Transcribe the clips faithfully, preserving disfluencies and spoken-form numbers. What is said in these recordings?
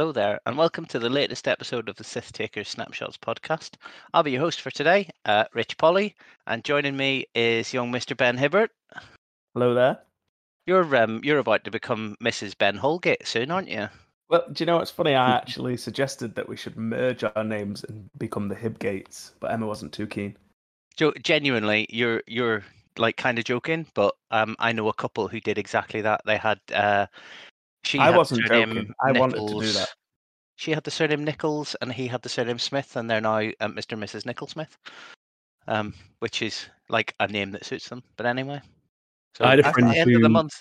Hello there, and welcome to the latest episode of the Sith Takers Snapshots podcast. I'll be your host for today, uh, Rich Polly, and joining me is young Mister Ben Hibbert. Hello there. You're um, you're about to become Missus Ben Holgate soon, aren't you? Well, do you know what's funny? I actually suggested that we should merge our names and become the Hibgates, but Emma wasn't too keen. Jo- genuinely, you're you're like kind of joking, but um, I know a couple who did exactly that. They had. Uh, She I wasn't joking. I Nichols. wanted to do that. She had the surname Nichols, and he had the surname Smith, and they're now uh, Mister and Missus Nichols Smith, um, which is like a name that suits them. But anyway, so I had a friend at the end who, of the month.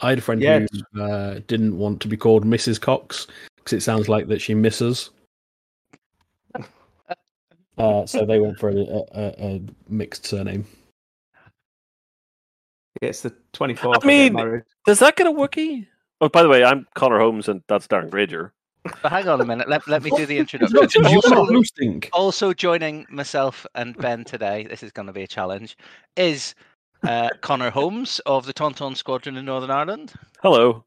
I had a friend yeah. who uh, didn't want to be called Missus Cox because it sounds like that she misses. uh, so they went for a, a, a mixed surname. Yeah, it's the twenty-fourth. I mean, does that get a Wookiee? Oh, by the way, I'm Connor Holmes, and that's Darren Granger. But hang on a minute. Let, let me do the introduction. also, also joining myself and Ben today, this is going to be a challenge, is uh, Connor Holmes of the Tauntaun Squadron in Northern Ireland. Hello.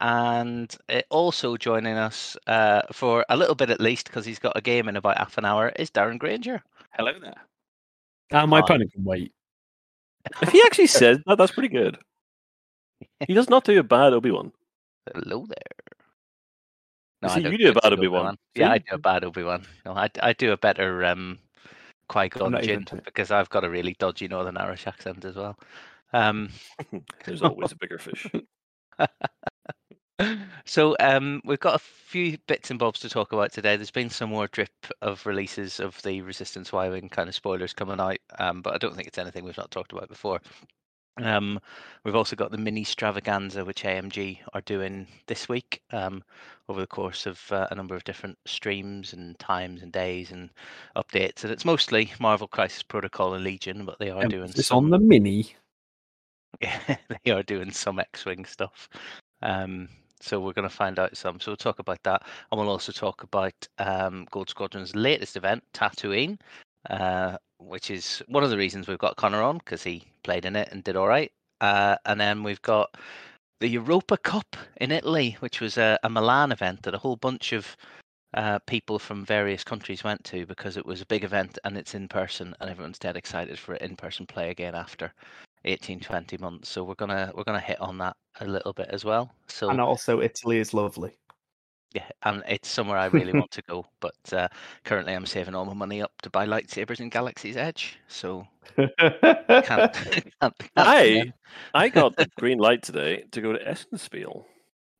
And also joining us uh, for a little bit at least, because he's got a game in about half an hour, is Darren Granger. Hello there. Uh, my panic can wait. If he actually says that, that's pretty good. He does not do a bad Obi-Wan. Hello there. No, See, I don't you do a bad Obi-Wan. Obi-Wan. Yeah, I do a bad Obi-Wan. No, I, I do a better um, Qui-Gon Jinn because I've got a really dodgy Northern Irish accent as well. Um, There's always a bigger fish. So um, we've got a few bits and bobs to talk about today. There's been some more drip of releases of the Resistance Y-Wing kind of spoilers coming out, um, but I don't think it's anything we've not talked about before. Um, we've also got the mini extravaganza, which A M G are doing this week um, over the course of uh, a number of different streams and times and days and updates. And it's mostly Marvel Crisis Protocol and Legion, but they are and doing it's some... on the mini. Yeah, they are doing some X Wing stuff. Um, so we're going to find out some. So we'll talk about that. And we'll also talk about um, Gold Squadron's latest event, Tatooine. Uh, which is one of the reasons we've got Connor on, because he played in it and did all right. Uh, and then we've got the Europa Cup in Italy, which was a, a Milan event that a whole bunch of uh, people from various countries went to because it was a big event and it's in person, and everyone's dead excited for in-person play again after eighteen, twenty months. So we're gonna we're gonna hit on that a little bit as well. So and also Italy is lovely. Yeah, and it's somewhere I really want to go, but uh, currently I'm saving all my money up to buy lightsabers in Galaxy's Edge, so I can't. can't I, I got the green light today to go to Essenspiel.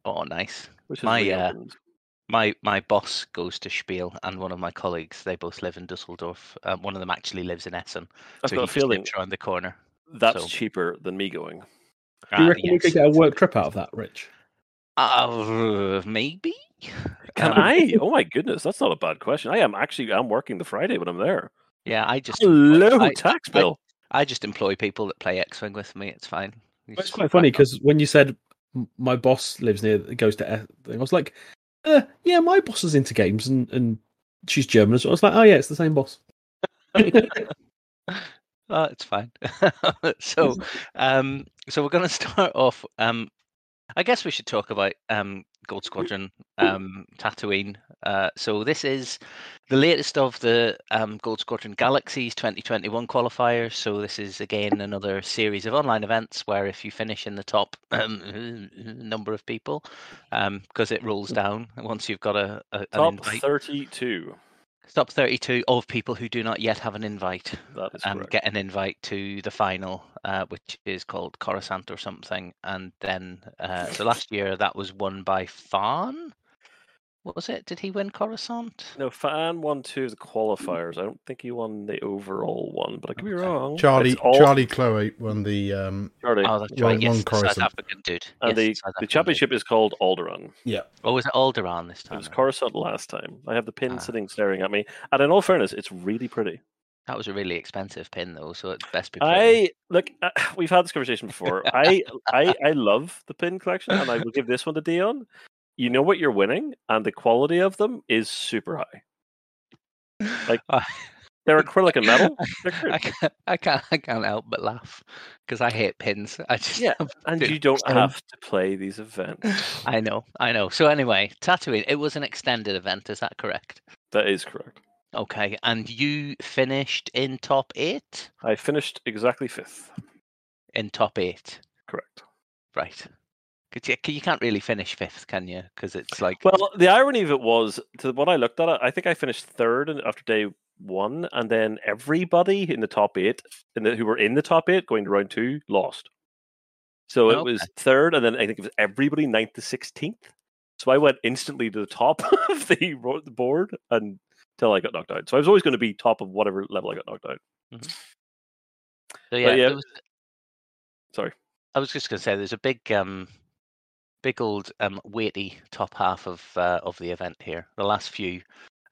Oh, nice. Which is my, really uh, my my boss goes to Spiel, and one of my colleagues, they both live in Dusseldorf. Um, one of them actually lives in Essen, I've so got he a feeling lives around the corner. That's so cheaper than me going. Do you reckon uh, yes. we could get a work trip out of that, Rich? Uh, maybe. Can um, I? Oh my goodness, that's not a bad question. I am actually I'm working the Friday when I'm there. Yeah, I just low employ, tax I, bill. I, I just employ people that play X Wing with me. It's fine. It's, it's quite funny because when you said my boss lives near, goes to, F, I was like, uh, yeah, my boss is into games and, and she's German as well. I was like, oh yeah, it's the same boss. Oh, it's fine. so, um, so we're going to start off. Um, I guess we should talk about um. Gold Squadron, um, Tatooine. Uh, so this is the latest of the um, Gold Squadron Galaxies twenty twenty-one qualifiers. So this is, again, another series of online events where if you finish in the top um, number of people, because um, it rolls down once you've got a... a top an invite. thirty-two. Top thirty-two of people who do not yet have an invite um, get an invite to the final, uh, which is called Coruscant or something. And then, uh, so last year that was won by Farn. What was it? Did he win Coruscant? No, Farn won two of the qualifiers. I don't think he won the overall one, but I could be wrong. Charlie all... Charlie Chloe won the um, Charlie. Oh, that's right. Yes, the South African dude. And yes, the, the championship dude. Is called Alderaan. Yeah. Oh, was it Alderaan this time? It was right? Coruscant last time. I have the pin ah. sitting staring at me. And in all fairness, it's really pretty. That was a really expensive pin, though, so it's best be pretty. I look. Uh, we've had this conversation before. I, I I love the pin collection, and I will give this one to Dion. You know what you're winning, and the quality of them is super high. Like, uh, They're acrylic and metal. I can't, I can't, I can't help but laugh because I hate pins. I just yeah, and do you don't stuff. have to play these events. I know, I know. So anyway, Tatooine. It was an extended event. Is that correct? That is correct. Okay, and you finished in top eight. I finished exactly fifth. In top eight. Correct. Right. You can't really finish fifth, can you? Because it's like well, the irony of it was to when I looked at it, I think I finished third after day one, and then everybody in the top eight, and who were in the top eight going to round two, lost. So okay. It was third, and then I think it was everybody ninth to sixteenth. So I went instantly to the top of the board and until I got knocked out. So I was always going to be top of whatever level I got knocked out. Mm-hmm. So yeah, yeah. Was... sorry, I was just going to say there's a big. Um... Big old um, weighty top half of uh, of the event here. The last few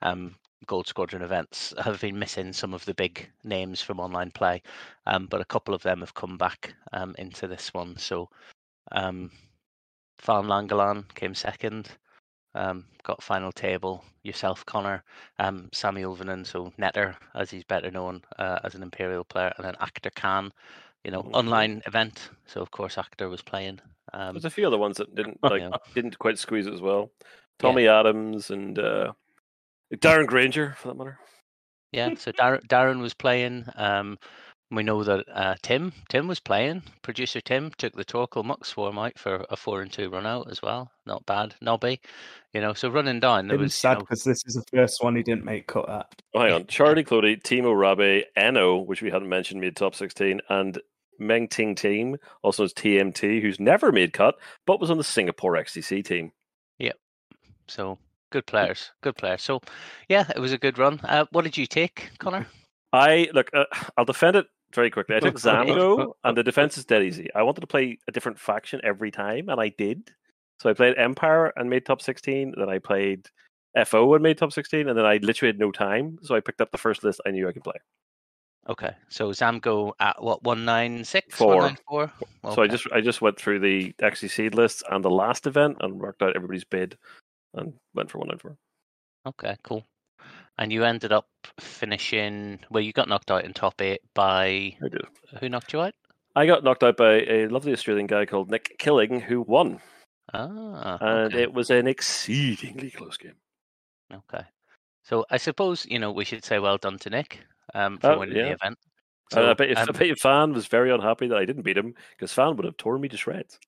um, Gold Squadron events have been missing some of the big names from online play, um, but a couple of them have come back um, into this one. So, um, Farn Langalan came second, um, got final table. Yourself, Connor, um, Sammy Ulvanen, so Netter, as he's better known uh, as an Imperial player, and then Akhtar Khan. You know, online event. So of course, Akhtar was playing. Um, There's a few other ones that didn't like you know. didn't quite squeeze it as well. Tommy yeah. Adams and uh, Darren Granger, for that matter. Yeah. So Dar- Darren was playing. Um, we know that uh, Tim Tim was playing. Producer Tim took the Torkoal Muck Swarm out for a four and two run out as well. Not bad, Nobby. You know, so running down. It was sad because you know... this is the first one he didn't make cut at. Oh, hang on, Charlie Chloe, Timo Rabe, Eno, which we hadn't mentioned, made top sixteen, and Meng Ting Team, also as T M T, who's never made cut, but was on the Singapore X T C team. Yep. So good players, good players. So yeah, it was a good run. Uh, what did you take, Connor? I look, uh, I'll defend it very quickly. I took Zamgo, and the defense is dead easy. I wanted to play a different faction every time, and I did. So I played Empire and made top sixteen. Then I played F O and made top sixteen, and then I literally had no time. So I picked up the first list I knew I could play. Okay, so Zamgo at what one ninety-six, four. one ninety-four? Okay. So I just I just went through the X T C lists and the last event and worked out everybody's bid and went for one ninety-four. Okay, cool. And you ended up finishing well. You got knocked out in top eight by I did. Who knocked you out? I got knocked out by a lovely Australian guy called Nick Killing, who won. Ah, and okay. It was an exceedingly close game. Okay, so I suppose you know we should say well done to Nick. Um, for oh, winning yeah. the event. So, uh, I bet if, um, I bet if Fan was very unhappy that I didn't beat him because Fan would have torn me to shreds.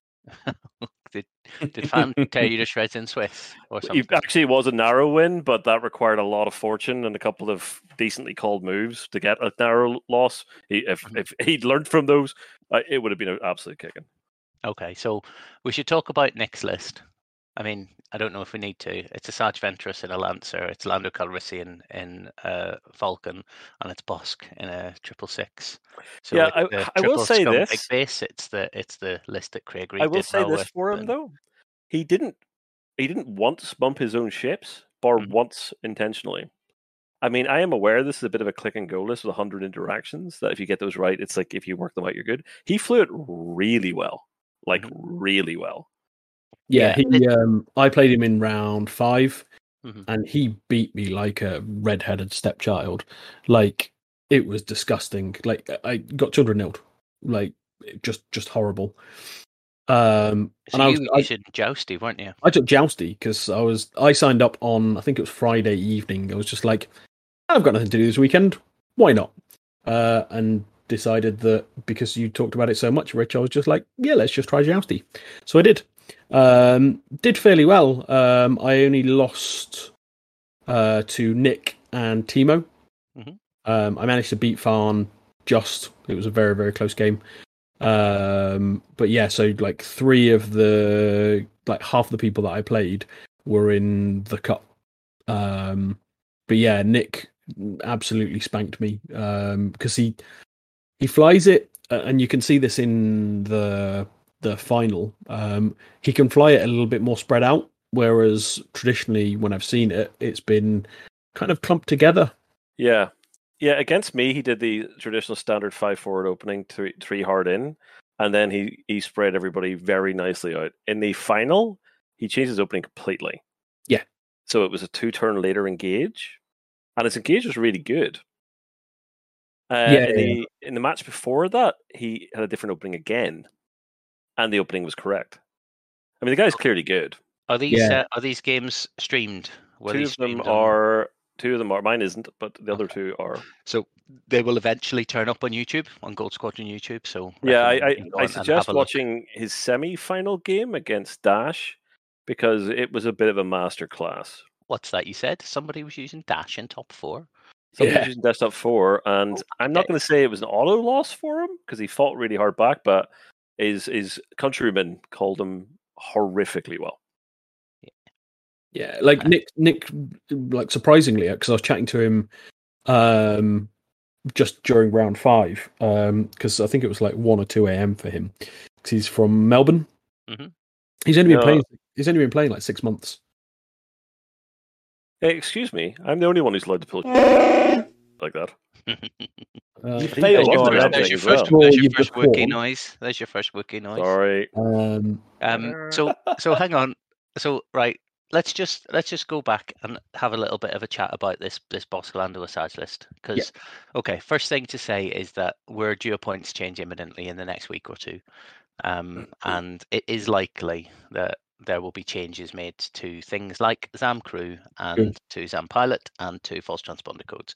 did did Fan tear you to shreds in Swiss or something? It actually was a narrow win, but that required a lot of fortune and a couple of decently called moves to get a narrow loss. He, if if he'd learned from those, uh, it would have been an absolute kicking. Okay, so we should talk about Nick's list. I mean, I don't know if we need to. It's a Sarge Ventress in a Lancer. It's Lando Calrissian in uh, Falcon, and it's Bosk in a triple six. So yeah, like I, I will say this. Base, it's the it's the list that Craig Reed. I will did say well this with, for him and... though. He didn't he didn't once bump his own ships, bar mm-hmm. once intentionally. I mean, I am aware this is a bit of a click and go list with a hundred interactions. That if you get those right, it's like if you work them out, you're good. He flew it really well, like mm-hmm. really well. Yeah, he, um, I played him in round five, mm-hmm. and he beat me like a red-headed stepchild. Like, it was disgusting. Like, I got children nilled. Like, just just horrible. Um, so and I was, you, you I, should Jousty, weren't you? I took Jousty, because I was I signed up on, I think it was Friday evening. I was just like, I've got nothing to do this weekend. Why not? Uh, and decided that, because you talked about it so much, Rich, I was just like, yeah, let's just try Jousty. So I did. Um, did fairly well. Um, I only lost uh, to Nick and Timo. Mm-hmm. Um, I managed to beat Farn just. It was a very, very close game. Um, but yeah, so like three of the, like half the people that I played were in the cup. Um, but yeah, Nick absolutely spanked me um, because he, he flies it, and you can see this in the... the final, um, he can fly it a little bit more spread out, whereas traditionally when I've seen it, it's been kind of clumped together. Yeah. Yeah, against me, he did the traditional standard five forward opening, three, three hard in, and then he, he spread everybody very nicely out. In the final, he changed his opening completely. Yeah. So it was a two-turn later engage, and his engage was really good. Uh, yeah, in, yeah. The, in the match before that, he had a different opening again, and the opening was correct. I mean, the guy's clearly good. Are these yeah. uh, are these games streamed? Were two of streamed them are. Or... Two of them are. Mine isn't, but the other two are. So they will eventually turn up on YouTube, on Gold Squadron YouTube. So yeah, I I, I suggest watching his semi-final game against Dash, because it was a bit of a masterclass. What's that you said? Somebody was using Dash in top four. Somebody yeah. was using Dash top four, and oh, I'm not going to say it was an auto loss for him because he fought really hard back, but his his countrymen called him horrifically well. Yeah, like Nick, Nick, like surprisingly, because I was chatting to him um, just during round five, because um, I think it was like one or two a m for him. Because he's from Melbourne. Mm-hmm. He's only been uh, playing. He's only been playing like six months. Hey, excuse me, I'm the only one who's allowed to pull like that. uh, you failed. There's, there's your first, well. there's your first Wookiee noise. There's your first Wookiee noise. Sorry. Um, um. So, so hang on. So, right. Let's just let's just go back and have a little bit of a chat about this this Bosk Lando Asajj list. Because, yeah. okay, first thing to say is that we're due a points change imminently in the next week or two. Um, mm-hmm. And it is likely that there will be changes made to things like Zam Crew and mm-hmm. to Zam Pilot and to false transponder codes.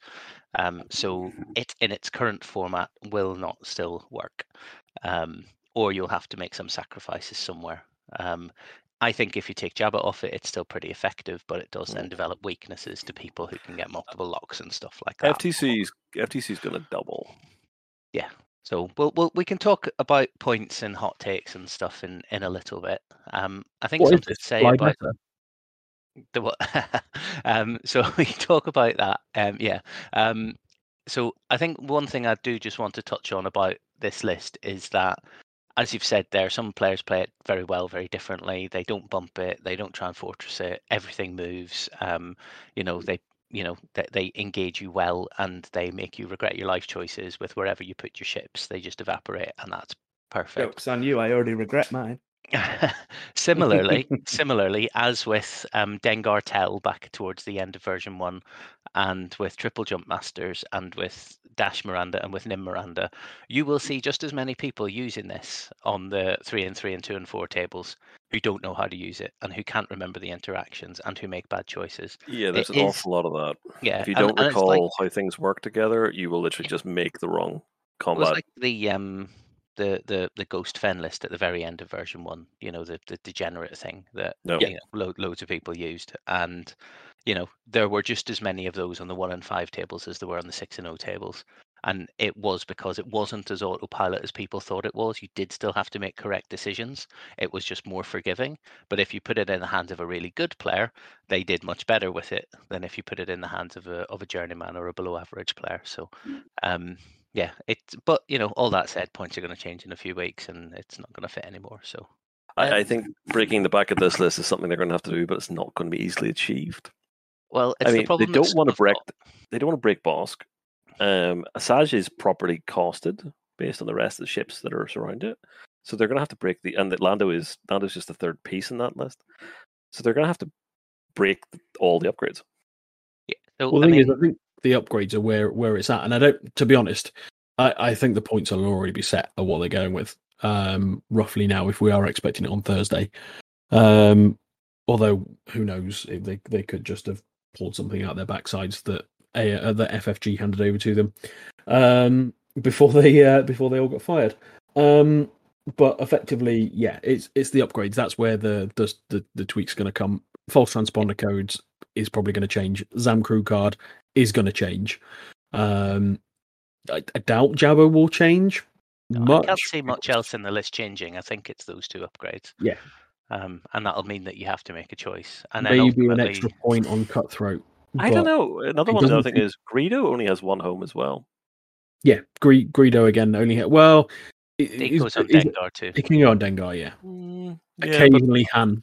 Um, so it in its current format will not still work. Um, or you'll have to make some sacrifices somewhere. Um I think if you take Jabba off it, it's still pretty effective, but it does then develop weaknesses to people who can get multiple locks and stuff like that. F T C's F T C's going to double. Yeah, so we'll, we'll we can talk about points and hot takes and stuff in, in a little bit. Um, I think what something to say about matter? the what? um, so we can talk about that. Um, yeah. Um, so I think one thing I do just want to touch on about this list is that, as you've said there, some players play it very well, very differently. They don't bump it. They don't try and fortress it. Everything moves. Um, you know, they, you know, they, they engage you well, and they make you regret your life choices with wherever you put your ships. They just evaporate, and that's perfect. Jokes on you. I already regret mine. similarly, similarly, as with um, Dengar Tell back towards the end of version one, and with Triple Jump Masters, and with Dash Miranda, and with Nim Miranda, you will see just as many people using this on the three and three and two and four tables who don't know how to use it, and who can't remember the interactions, and who make bad choices. Yeah, there's it an is, awful lot of that. Yeah, if you don't and, and recall like, how things work together, you will literally just make the wrong combat. It's like the um. The, the the Ghost Fen list at the very end of version one, you know, the, the degenerate thing that no. you know, lo- loads of people used. And, you know, there were just as many of those on the one and five tables as there were on the six and O tables. And it was because it wasn't as autopilot as people thought it was. You did still have to make correct decisions. It was just more forgiving. But if you put it in the hands of a really good player, they did much better with it than if you put it in the hands of a of a journeyman or a below average player. So, um Yeah, it. But you know, all that said, points are going to change in a few weeks, and it's not going to fit anymore. So, um, I, I think breaking the back of this list is something they're going to have to do, but it's not going to be easily achieved. Well, it's I mean, the problem they don't want to break. They don't want to break Bosk. Um, Asajj is properly costed based on the rest of the ships that are surrounded it, so they're going to have to break the. And that Lando is Lando's just the third piece in that list, so they're going to have to break all the upgrades. Yeah. So, well, the I thing mean, is, I think. The upgrades are where, where it's at, and I don't. To be honest, I, I think the points will already be set at what they're going with, um, roughly now. If we are expecting it on Thursday, um, although who knows, if they they could just have pulled something out of their backsides that uh, that F F G handed over to them um, before they uh, before they all got fired. Um, but effectively, yeah, it's it's the upgrades. That's where the the the, the tweaks going to come. False transponder codes is probably going to change. Zam Crew card is going to change. Um, I, I doubt Jabba will change much. I can't see much else in the list changing. I think it's those two upgrades. Yeah. Um, and that'll mean that you have to make a choice. And then maybe an extra point on Cutthroat. I don't know. Another one, another thing think... is Greedo only has one home as well. Yeah, Gre- Greedo again only has... Well... It, it, it goes on Dengar too. It can go on Dengar, yeah. Mm, yeah Occasionally but... Han.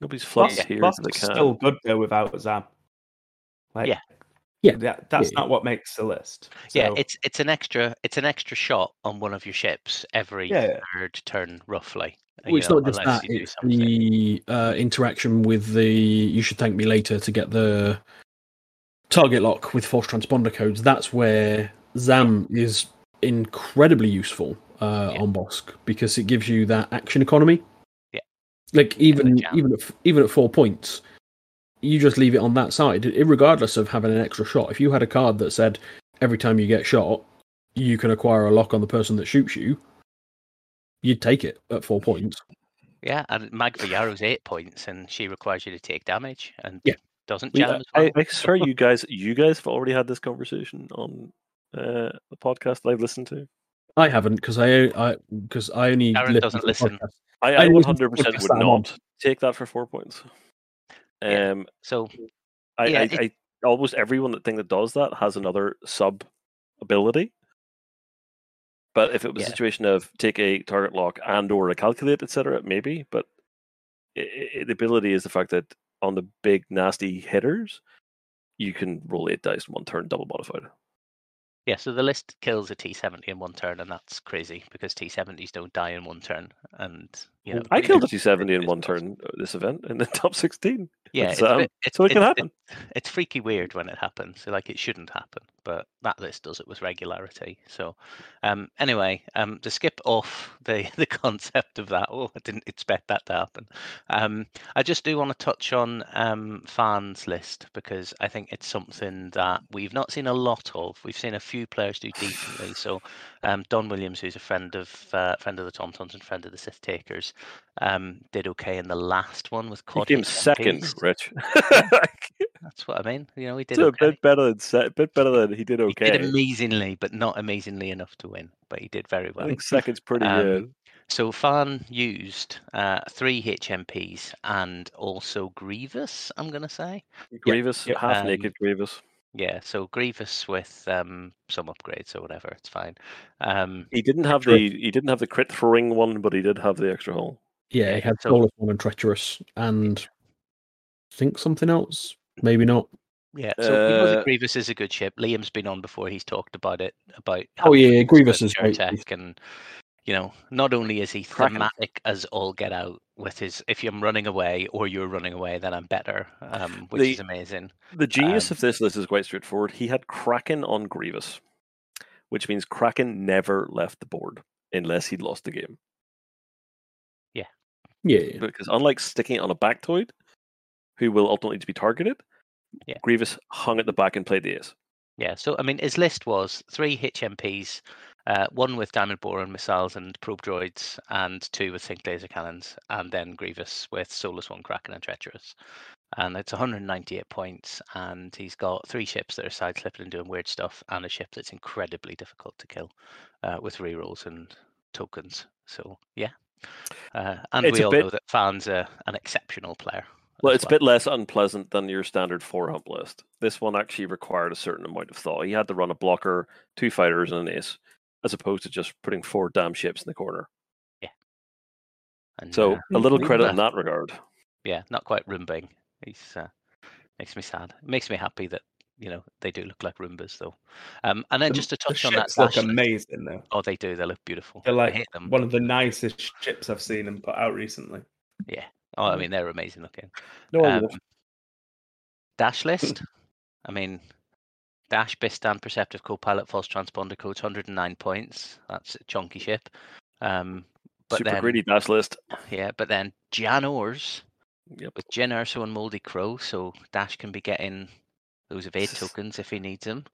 Nobody's flushed here. It's still good though without Zam. Like, yeah. Yeah, that, that's yeah. not what makes the list. So. Yeah, it's it's an extra it's an extra shot on one of your ships every yeah. third turn, roughly. Well, it's know, not just that; it's the uh, interaction with the. You should thank me later to get the target lock with false transponder codes. That's where Zam is incredibly useful uh, yeah. on Bosk because it gives you that action economy. Yeah. Like even even at, even at four points, you just leave it on that side, regardless of having an extra shot. If you had a card that said every time you get shot, you can acquire a lock on the person that shoots you, you'd take it at four points. Yeah, and Mag Villaro's eight points, and she requires you to take damage, and yeah. doesn't jam yeah, as well. I, I swear you guys, you guys have already had this conversation on uh, the podcast that I've listened to. I haven't, because I because I, I only Darren doesn't listen. I, I one hundred percent would not take that for four points. Um, yeah. So, I, yeah, I, it, I almost everyone that thing that does that has another sub ability. But if it was yeah. a situation of take a target lock and or a calculate, et cetera, maybe. But it, it, the ability is the fact that on the big nasty hitters, you can roll eight dice in one turn, double modified. Yeah, so the list kills a T seventy in one turn, and that's crazy because T seventies don't die in one turn. And you know, I killed a T seventy in one turn this event in the top sixteen. Yeah, it's, um, bit, it's, so it it's, can happen. It, it's freaky weird when it happens. So like it shouldn't happen, but that list does it with regularity. So um, anyway, um, to skip off the, the concept of that, oh, I didn't expect that to happen. Um, I just do want to touch on um, Farn's list because I think it's something that we've not seen a lot of. We've seen a few players do decently. So um, Don Williams, who's a friend of uh, friend of the Tauntauns and friend of the Sith Takers, um, did okay in the last one with Cod. He came second. Peace. Rich, yeah, that's what I mean. You know, he did okay. a bit better than a bit better than he did okay. He did amazingly, but not amazingly enough to win. But he did very well. I think second's pretty um, good. So Farn used uh, three H M Ps and also Grievous. I'm going to say Grievous, yep. half um, naked Grievous. Yeah, so Grievous with um, some upgrades or whatever. It's fine. Um, he didn't have the he didn't have the crit throwing one, but he did have the extra hull. Yeah, he had Soulless One and Treacherous and. Think something else, maybe not. Yeah, so uh, we know that Grievous is a good ship. Liam's been on before; he's talked about it. About oh yeah, Grievous is great. And you know, not only is he thematic as all get out with his "if I'm running away or you're running away, then I'm better," um, which the, is amazing. The genius um, of this list is quite straightforward. He had Kraken on Grievous, which means Kraken never left the board unless he'd lost the game. Yeah, yeah, because unlike sticking it on a Bactoid, who will ultimately be targeted, yeah. Grievous hung at the back and played the ace. Yeah, so, I mean, his list was three H M Ps, uh, one with diamond boron missiles and probe droids, and two with sync laser cannons, and then Grievous with Soulless One, Kraken, and Treacherous. And it's one hundred ninety-eight points, and he's got three ships that are side-slipping and doing weird stuff, and a ship that's incredibly difficult to kill uh, with rerolls and tokens. So, yeah. Uh, and it's we all bit... know that Farn's a, an exceptional player. Well, it's well. a bit less unpleasant than your standard four-hump list. This one actually required a certain amount of thought. He had to run a blocker, two fighters, and an ace, as opposed to just putting four damn ships in the corner. Yeah. And, so, uh, a little credit in that regard. Yeah, not quite Roombang. He's uh, makes me sad. It makes me happy that, you know, they do look like Roombas, though. Um, and then the, just to touch the on that... The ships look amazing, though. Oh, they do. They look beautiful. They're like them. One of the nicest ships I've seen them put out recently. Yeah. Oh, I mean, they're amazing looking. No, um, Dash list. I mean, Dash, Bistan, Perceptive Co-Pilot, False Transponder Codes, one hundred nine points. That's a chunky ship. Um, but Super then, greedy Dash list. Yeah, but then Jan Ors yep. with Jyn Erso and Moldy Crow. So Dash can be getting those evade tokens if he needs them.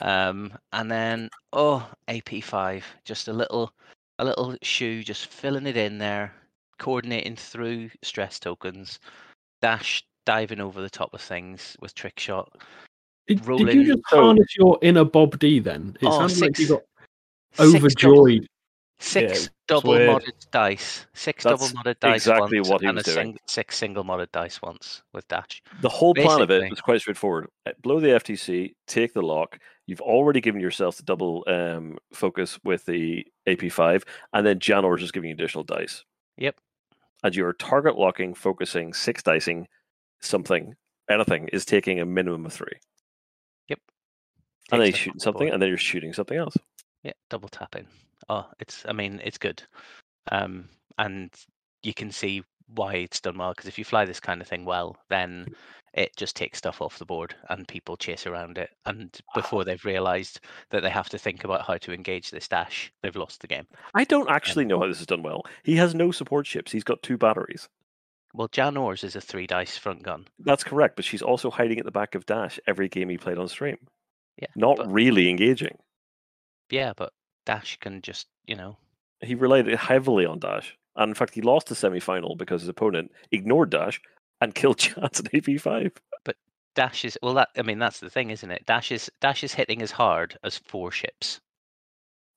Um, and then, oh, A P five. Just a little, a little shoe, just filling it in there. Coordinating through stress tokens, Dash diving over the top of things with trick shot. Did, rolling. did you just harness your inner Bob D then? It oh, sounds six, like you got overjoyed. Six double, yeah, double modded dice. Six That's double modded dice exactly once what he and was a doing. Sing, six single modded dice once with Dash. The whole Basically. plan of it was quite straightforward. Blow the F T C, take the lock. You've already given yourself the double um, focus with the A P five, and then Jan Ors is giving you additional dice. Yep. And you're target locking, focusing, six dicing, something, anything is taking a minimum of three. Yep. And then you're shooting something, and then you're shooting something else. Yeah, double tapping. Oh, it's, I mean, it's good. Um, and you can see why it's done well, because if you fly this kind of thing well, then it just takes stuff off the board and people chase around it. And before they've realised that they have to think about how to engage this dash, they've lost the game. I don't actually um, know how this is done well. He has no support ships. He's got two batteries. Well, Jan Ors is a three-dice front gun. That's correct, but she's also hiding at the back of Dash every game he played on stream. Yeah, Not but, really engaging. Yeah, but Dash can just, you know... He relied heavily on Dash. And in fact, he lost the semi-final because his opponent ignored Dash and killed Chance at A P five. But Dash is... Well, that I mean, that's the thing, isn't it? Dash is Dash is hitting as hard as four ships.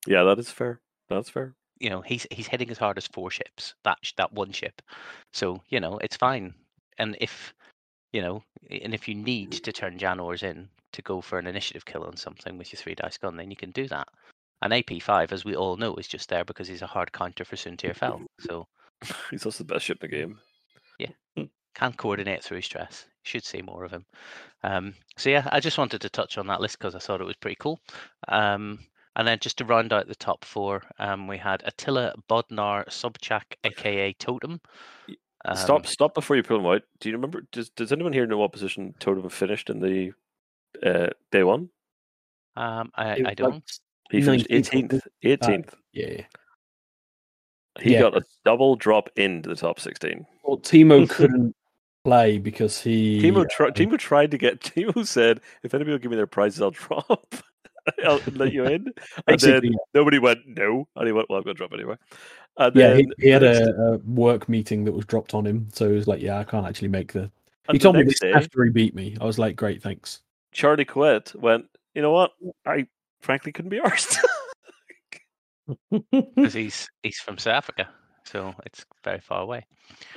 Yeah, that is fair. That's fair. You know, he's he's hitting as hard as four ships, that that one ship. So, you know, it's fine. And if, you know, and if you need to turn Jan Ors in to go for an initiative kill on something with your three-dice gun, then you can do that. And A P five, as we all know, is just there because he's a hard counter for Soontir Fel. So he's also the best ship in the game. Yeah. Can coordinate through stress. Should see more of him. Um, so, yeah, I just wanted to touch on that list because I thought it was pretty cool. Um, and then just to round out the top four, um, we had Attila Bodnar Sobchak, a k a. Totem. Um, stop stop before you pull him out. Do you remember? Does Does anyone here know what position Totem finished in the uh, day one? Um, I, I don't. He finished eighteenth. eighteenth. Uh, yeah. He yeah. got a double drop into the top sixteen. Well, Timo couldn't play because he... Timo, tri- uh, Timo tried to get... Timo said, if anybody will give me their prizes, I'll drop. I'll let you in. And then yeah. nobody went, no. And he went, well, I'm going to drop anyway. And yeah, then, he, he had a, a work meeting that was dropped on him. So he was like, yeah, I can't actually make the... He told me this day, after he beat me. I was like, great, thanks. Charlie quit, went, you know what? I frankly couldn't be arsed. Because he's, he's from South Africa. So it's very far away.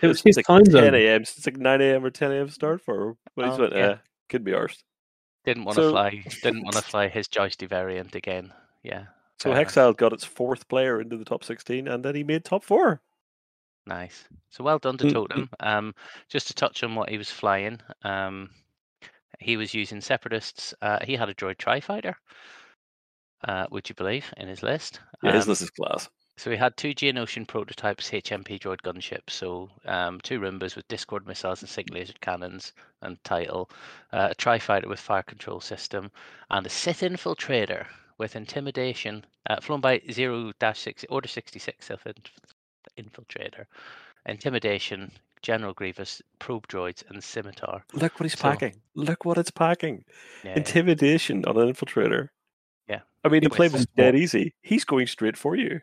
It was his like time zone. ten a.m. It's like nine a.m. or ten a.m. start for him. But he oh, went, yeah. eh, couldn't be arsed. Didn't want so, to fly. Didn't want to fly his Jousty variant again. Yeah. So Hexile got its fourth player into the top sixteen, and then he made top four. Nice. So well done to Totem. Um, just to touch on what he was flying, um, he was using Separatists. Uh, he had a droid Tri-Fighter. Uh, would you believe in his list? Yeah, um, his list is class. So he had two Geonosian prototypes, H M P droid gunships. So um, two Roombas with Discord missiles and sync laser cannons and title, uh, a Tri-Fighter with fire control system, and a Sith infiltrator with intimidation, uh, flown by zero dash six Order sixty-six Sith infiltrator, intimidation, General Grievous, probe droids, and scimitar. Look what he's so, packing! Look what it's packing! Yeah. Intimidation on an infiltrator. Yeah, I mean the play was dead easy. He's going straight for you.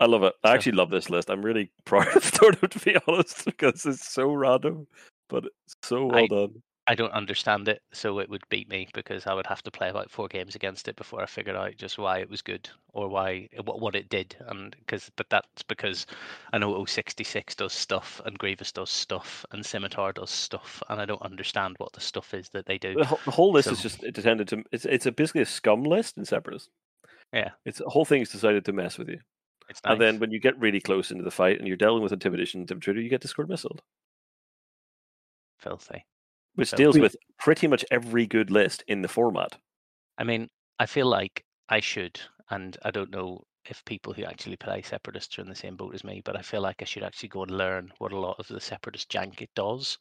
I love it. I actually love this list. I'm really proud of Totem, to be honest, because it's so random, but it's so well I, done. I don't understand it, so it would beat me because I would have to play about four games against it before I figured out just why it was good or why what, what it did. And because, but that's because I know zero sixty-six does stuff and Grievous does stuff and Scimitar does stuff, and I don't understand what the stuff is that they do. The whole list so. is just intended to. It's it's a, basically a scum list in Separatist. Yeah, it's the whole thing is decided to mess with you. Nice. And then when you get really close into the fight and you're dealing with intimidation and intimidator, you get Discord missiled. Filthy. Which Filthy. deals with pretty much every good list in the format. I mean, I feel like I should, and I don't know if people who actually play Separatists are in the same boat as me, but I feel like I should actually go and learn what a lot of the Separatist jank it does.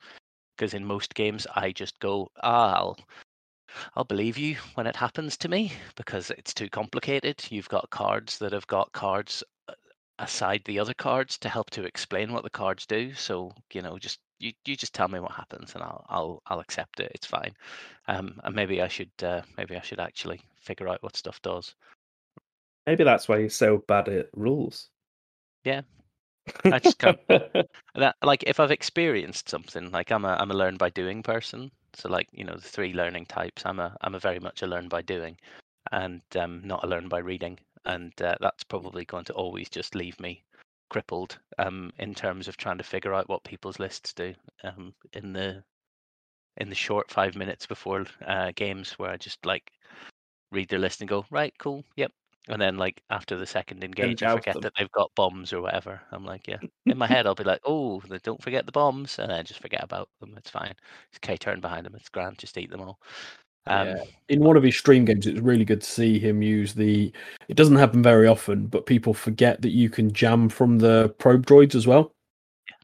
Because in most games, I just go, ah, I'll... I'll believe you when it happens to me because it's too complicated. You've got cards that have got cards aside the other cards to help to explain what the cards do. So, you know, just you, you just tell me what happens and I'll I'll I'll accept it. It's fine. Um, and maybe I should uh, maybe I should actually figure out what stuff does. Maybe that's why you're so bad at rules. Yeah. I just can't. that, like if I've experienced something, like I'm a I'm a learn by doing person. So, like, you know, the three learning types, I'm a I'm a very much a learn by doing and um, not a learn by reading. And uh, that's probably going to always just leave me crippled um, in terms of trying to figure out what people's lists do um, in the in the short five minutes before uh, games where I just, like, read their list and go, right, cool, yep. And then, like, after the second engage, I forget them. that they've got bombs or whatever. I'm like, yeah. In my head, I'll be like, oh, don't forget the bombs. And I just forget about them. It's fine. It's K-turn behind them. It's grand. Just eat them all. Um, yeah. In one of his stream games, it's really good to see him use the... It doesn't happen very often, but people forget that you can jam from the probe droids as well. Yeah.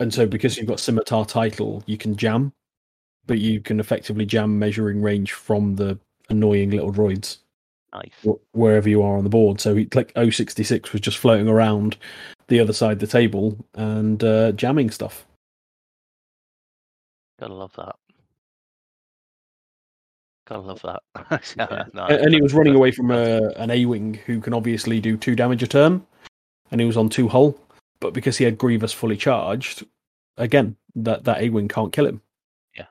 And so because you've got scimitar title, you can jam, but you can effectively jam measuring range from the annoying little droids. Nice. Wh- wherever you are on the board. So he, like oh sixty-six was just floating around the other side of the table and uh, jamming stuff. Gotta love that. Gotta love that. yeah, no, and he was running away from a, an A-Wing who can obviously do two damage a turn, and he was on two hull, but because he had Grievous fully charged, again, that, that A-Wing can't kill him. Yeah.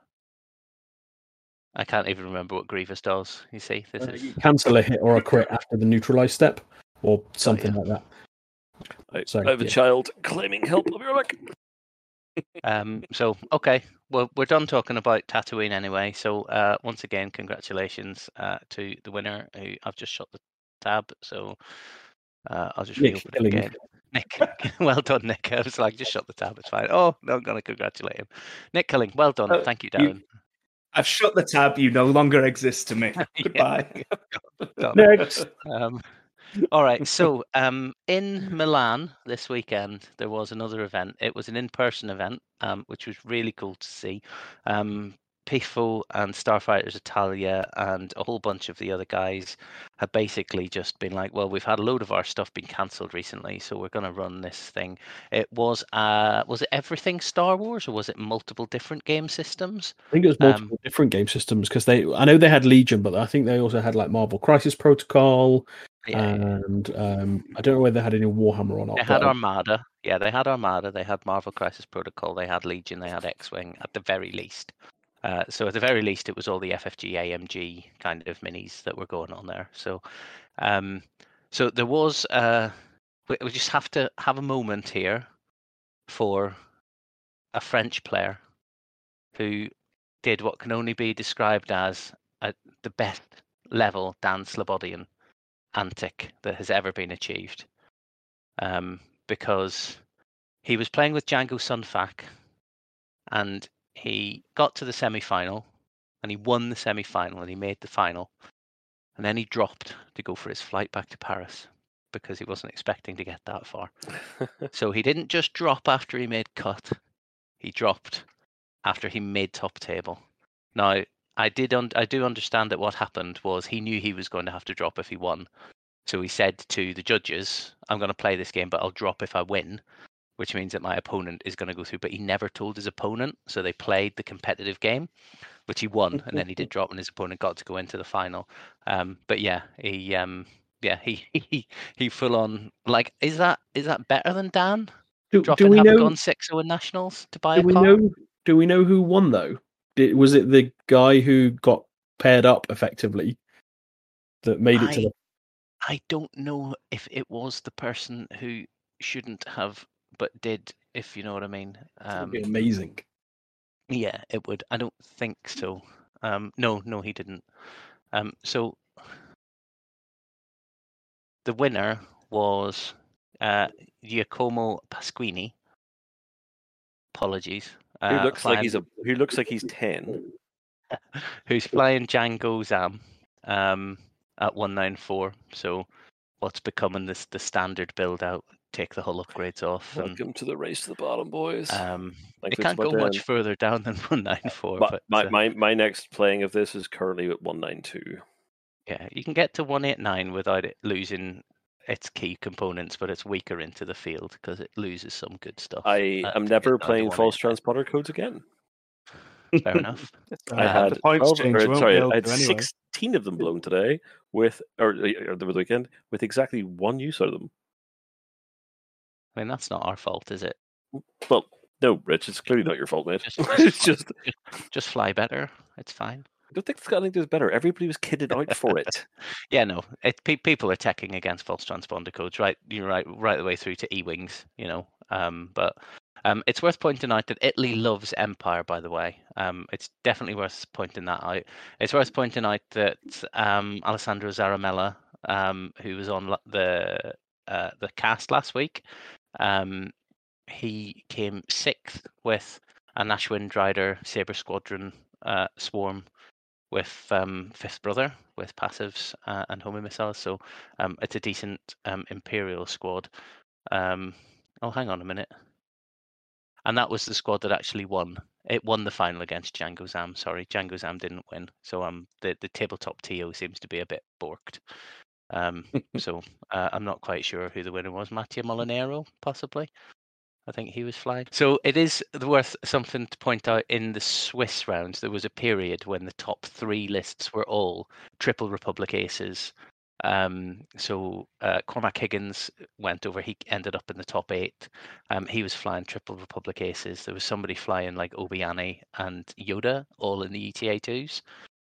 I can't even remember what Grievous does, you see. This uh, is... You cancel a hit or a crit after the neutralise step, or something oh, yeah. like that. So, I have yeah. a child claiming help. I'll be right back. um so okay well we're done talking about Tatooine anyway, so uh once again congratulations uh to the winner, who I've just shut the tab, so uh I'll just Nick reopen Killing. It again. Nick well done Nick. I was like, just shut the tab, it's fine. Oh no, I'm gonna congratulate him. Nick Killing, well done. Uh, thank you, Darren. You, I've shut the tab, you no longer exist to me. Goodbye. Next. um All right, so um, in Milan this weekend, there was another event. It was an in-person event, um, which was really cool to see. Um, P I F O and Starfighters Italia and a whole bunch of the other guys have basically just been like, well, we've had a load of our stuff being cancelled recently, so we're going to run this thing. It was, uh, was it everything Star Wars, or was it multiple different game systems? I think it was multiple um, different game systems, because they, I know they had Legion, but I think they also had like Marvel Crisis Protocol. Yeah. And um, I don't know whether they had any Warhammer or not. They had Armada. Yeah, they had Armada. They had Marvel Crisis Protocol. They had Legion. They had X Wing at the very least. Uh, so at the very least, it was all the F F G, A M G kind of minis that were going on there. So, um, so there was. Uh, we, we just have to have a moment here for a French player who did what can only be described as at the best level Dan Slobodian antic that has ever been achieved, um, because he was playing with Django Sunfak and he got to the semi-final and he won the semi-final and he made the final, and then he dropped to go for his flight back to Paris because he wasn't expecting to get that far. So he didn't just drop after he made cut, he dropped after he made top table. Now, I did. Un- I do understand that what happened was he knew he was going to have to drop if he won, so he said to the judges, "I'm going to play this game, but I'll drop if I win," which means that my opponent is going to go through. But he never told his opponent, so they played the competitive game, which he won, and then he did drop, and his opponent got to go into the final. Um, but yeah, he, um, yeah, he, he, he, full on. Like, is that is that better than Dan? Do, dropping do we having know? Gone six oh in nationals to buy do a car. We know, do we know who won though? Did, was it the guy who got paired up effectively that made it I, to the... I don't know if it was the person who shouldn't have, but did, if you know what I mean. Um, that would be amazing. Yeah, it would. I don't think so. Um, no, no, he didn't. Um, so the winner was uh, Giacomo Pasquini. Apologies. Uh, who looks flying, like he's a? Who looks like he's ten? Who's flying Django Zam um, at one nine four? So, what's becoming this the standard build out? Take the hull upgrades off. Welcome and, to the race to the bottom, boys. Um, it can't go down. Much further down than one nine four. But, but my, uh, my my next playing of this is currently at one nine two. Yeah, you can get to one eight nine without it losing its key components, but it's weaker into the field because it loses some good stuff. I am never playing false transponder codes again. Fair enough. I um, had twelve, or, sorry, I had sixteen anyway. Of them blown today with or, or the weekend with exactly one use out of them. I mean, that's not our fault, is it? Well, no, Rich, it's clearly not your fault, mate. Just, it's just, just, just fly better. It's fine. I don't think it's got anything to do better. Everybody was kidded out for it. Yeah, no, it, pe- people are teching against false transponder codes, right? You're right, right the way through to E-wings, you know. Um, but um, it's worth pointing out that Italy loves Empire, by the way. Um, it's definitely worth pointing that out. It's worth pointing out that um, Alessandro Zaramella, um, who was on the uh, the cast last week, um, he came sixth with an Ashwin Drider Sabre Squadron uh, Swarm. with um, Fifth Brother, with passives uh, and homing missiles. So um, it's a decent um, Imperial squad. Um, oh, hang on a minute. And that was the squad that actually won. It won the final against Django Zamm. Sorry, Django Zamm didn't win. So um, the, the tabletop T O seems to be a bit borked. Um, so uh, I'm not quite sure who the winner was. Mattia Molinaro, possibly. I think he was flagged. So it is worth something to point out. In the Swiss rounds, there was a period when the top three lists were all triple Republic aces. Um, so uh, Cormac Higgins went over. He ended up in the top eight. Um, he was flying triple Republic aces. There was somebody flying like Obiani and Yoda, all in the E T A twos.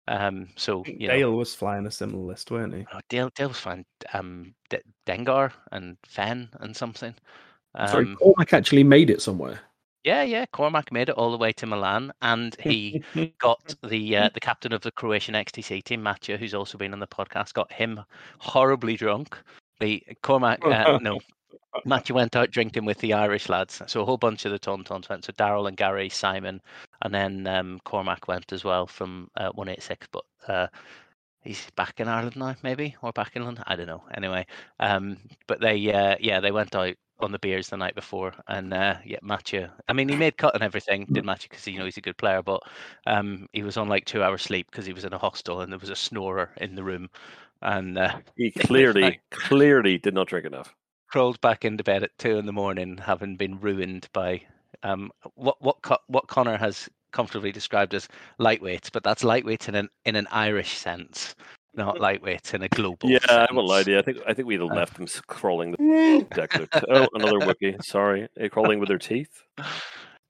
Um, so you Dale know, was flying a similar list, weren't he? Oh, Dale, Dale was flying um, D- Dengar and Fenn and something. Um, Sorry, Cormac actually made it somewhere. Yeah, yeah, Cormac made it all the way to Milan, and he got the uh, the captain of the Croatian X T C team, Mattia, who's also been on the podcast, got him horribly drunk. The Cormac, uh, no, Mattia went out drinking with the Irish lads, so a whole bunch of the Tauntauns went. So Daryl and Gary, Simon, and then um, Cormac went as well from uh, one eighty-six, but uh, he's back in Ireland now, maybe, or back in London, I don't know. Anyway, um, but they, uh, yeah, they went out on the beers the night before, and uh, yeah, Mattia, I mean, he made cut and everything, did Mattia, because you know he's a good player, but um, he was on like two hours sleep because he was in a hostel and there was a snorer in the room, and uh, he clearly, like, clearly did not drink enough. Crawled back into bed at two in the morning, having been ruined by um, what what what Connor has comfortably described as lightweights, but that's lightweights in an in an Irish sense. Not lightweight in a global. Yeah, sense. I won't lie to you. I think I think we'd have left them crawling the deck. Oh, another wiki. Sorry, They're crawling with their teeth.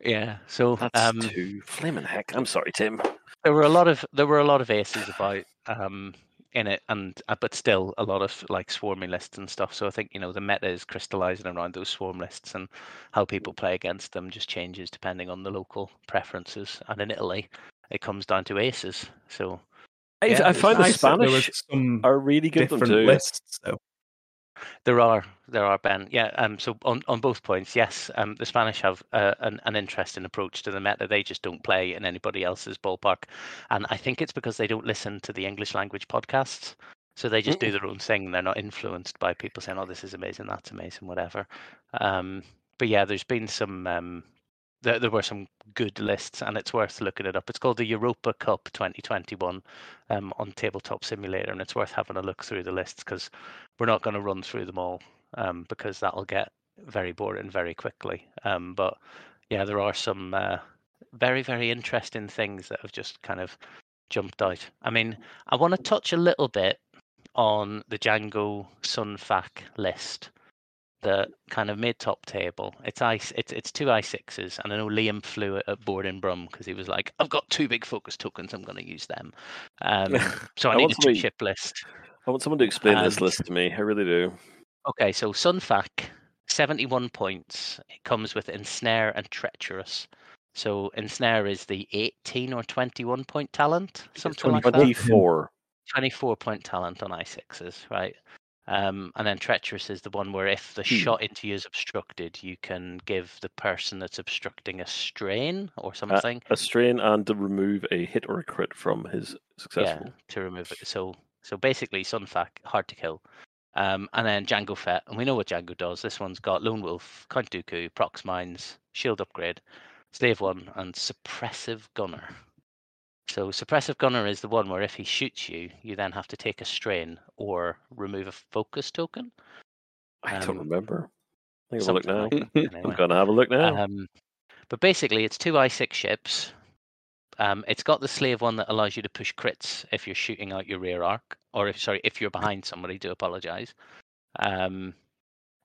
Yeah. So that's um, too flaming heck. I'm sorry, Tim. There were a lot of there were a lot of aces about um, in it, and uh, but still a lot of like swarmy lists and stuff. So I think you know the meta is crystallizing around those swarm lists, and how people play against them just changes depending on the local preferences. And in Italy, it comes down to aces. So. I, yeah, I find nice the Spanish are really good different too. Lists. So. There are, there are, Ben. Yeah. Um. So on, on both points, yes. Um. The Spanish have uh, an an interesting approach to the meta. They just don't play in anybody else's ballpark, and I think it's because they don't listen to the English language podcasts. So they just mm. do their own thing. They're not influenced by people saying, "Oh, this is amazing, that's amazing, whatever." Um. But yeah, there's been some. Um, There, there were some good lists, and it's worth looking it up. It's called the Europa Cup twenty twenty-one um, on Tabletop Simulator, and it's worth having a look through the lists because we're not going to run through them all um, because that'll get very boring very quickly. Um, but yeah, there are some uh, very, very interesting things that have just kind of jumped out. I mean, I want to touch a little bit on the Django Sunfac list. The kind of mid-top table. It's ice. It's it's two I sixes, and I know Liam flew at Borden Brum because he was like, "I've got two big focus tokens. I'm going to use them." Um, so I, I need a two-ship list. I want someone to explain and, this list to me. I really do. Okay, so Sunfac, seventy-one points. It comes with Ensnare and Treacherous. So Ensnare is the eighteen or twenty-one point talent, something like that. Twenty-four. Twenty-four point talent on I sixes, right? Um, and then Treacherous is the one where if the hmm. shot into you is obstructed, you can give the person that's obstructing a strain or something. Uh, a strain and to remove a hit or a crit from his successful. Yeah, to remove it. So so basically, Sunfac, hard to kill. Um, and then Jango Fett. And we know what Jango does. This one's got Lone Wolf, Count Dooku, Prox Mines, Shield Upgrade, Slave One, and Suppressive Gunner. So Suppressive Gunner is the one where if he shoots you, you then have to take a strain or remove a focus token. Um, I don't remember. I think I'll look now. Like anyway. I'm going to have a look now. Um, but basically, it's two I six ships. Um, it's got the Slave One that allows you to push crits if you're shooting out your rear arc, or if sorry, if you're behind somebody, do apologise. Um,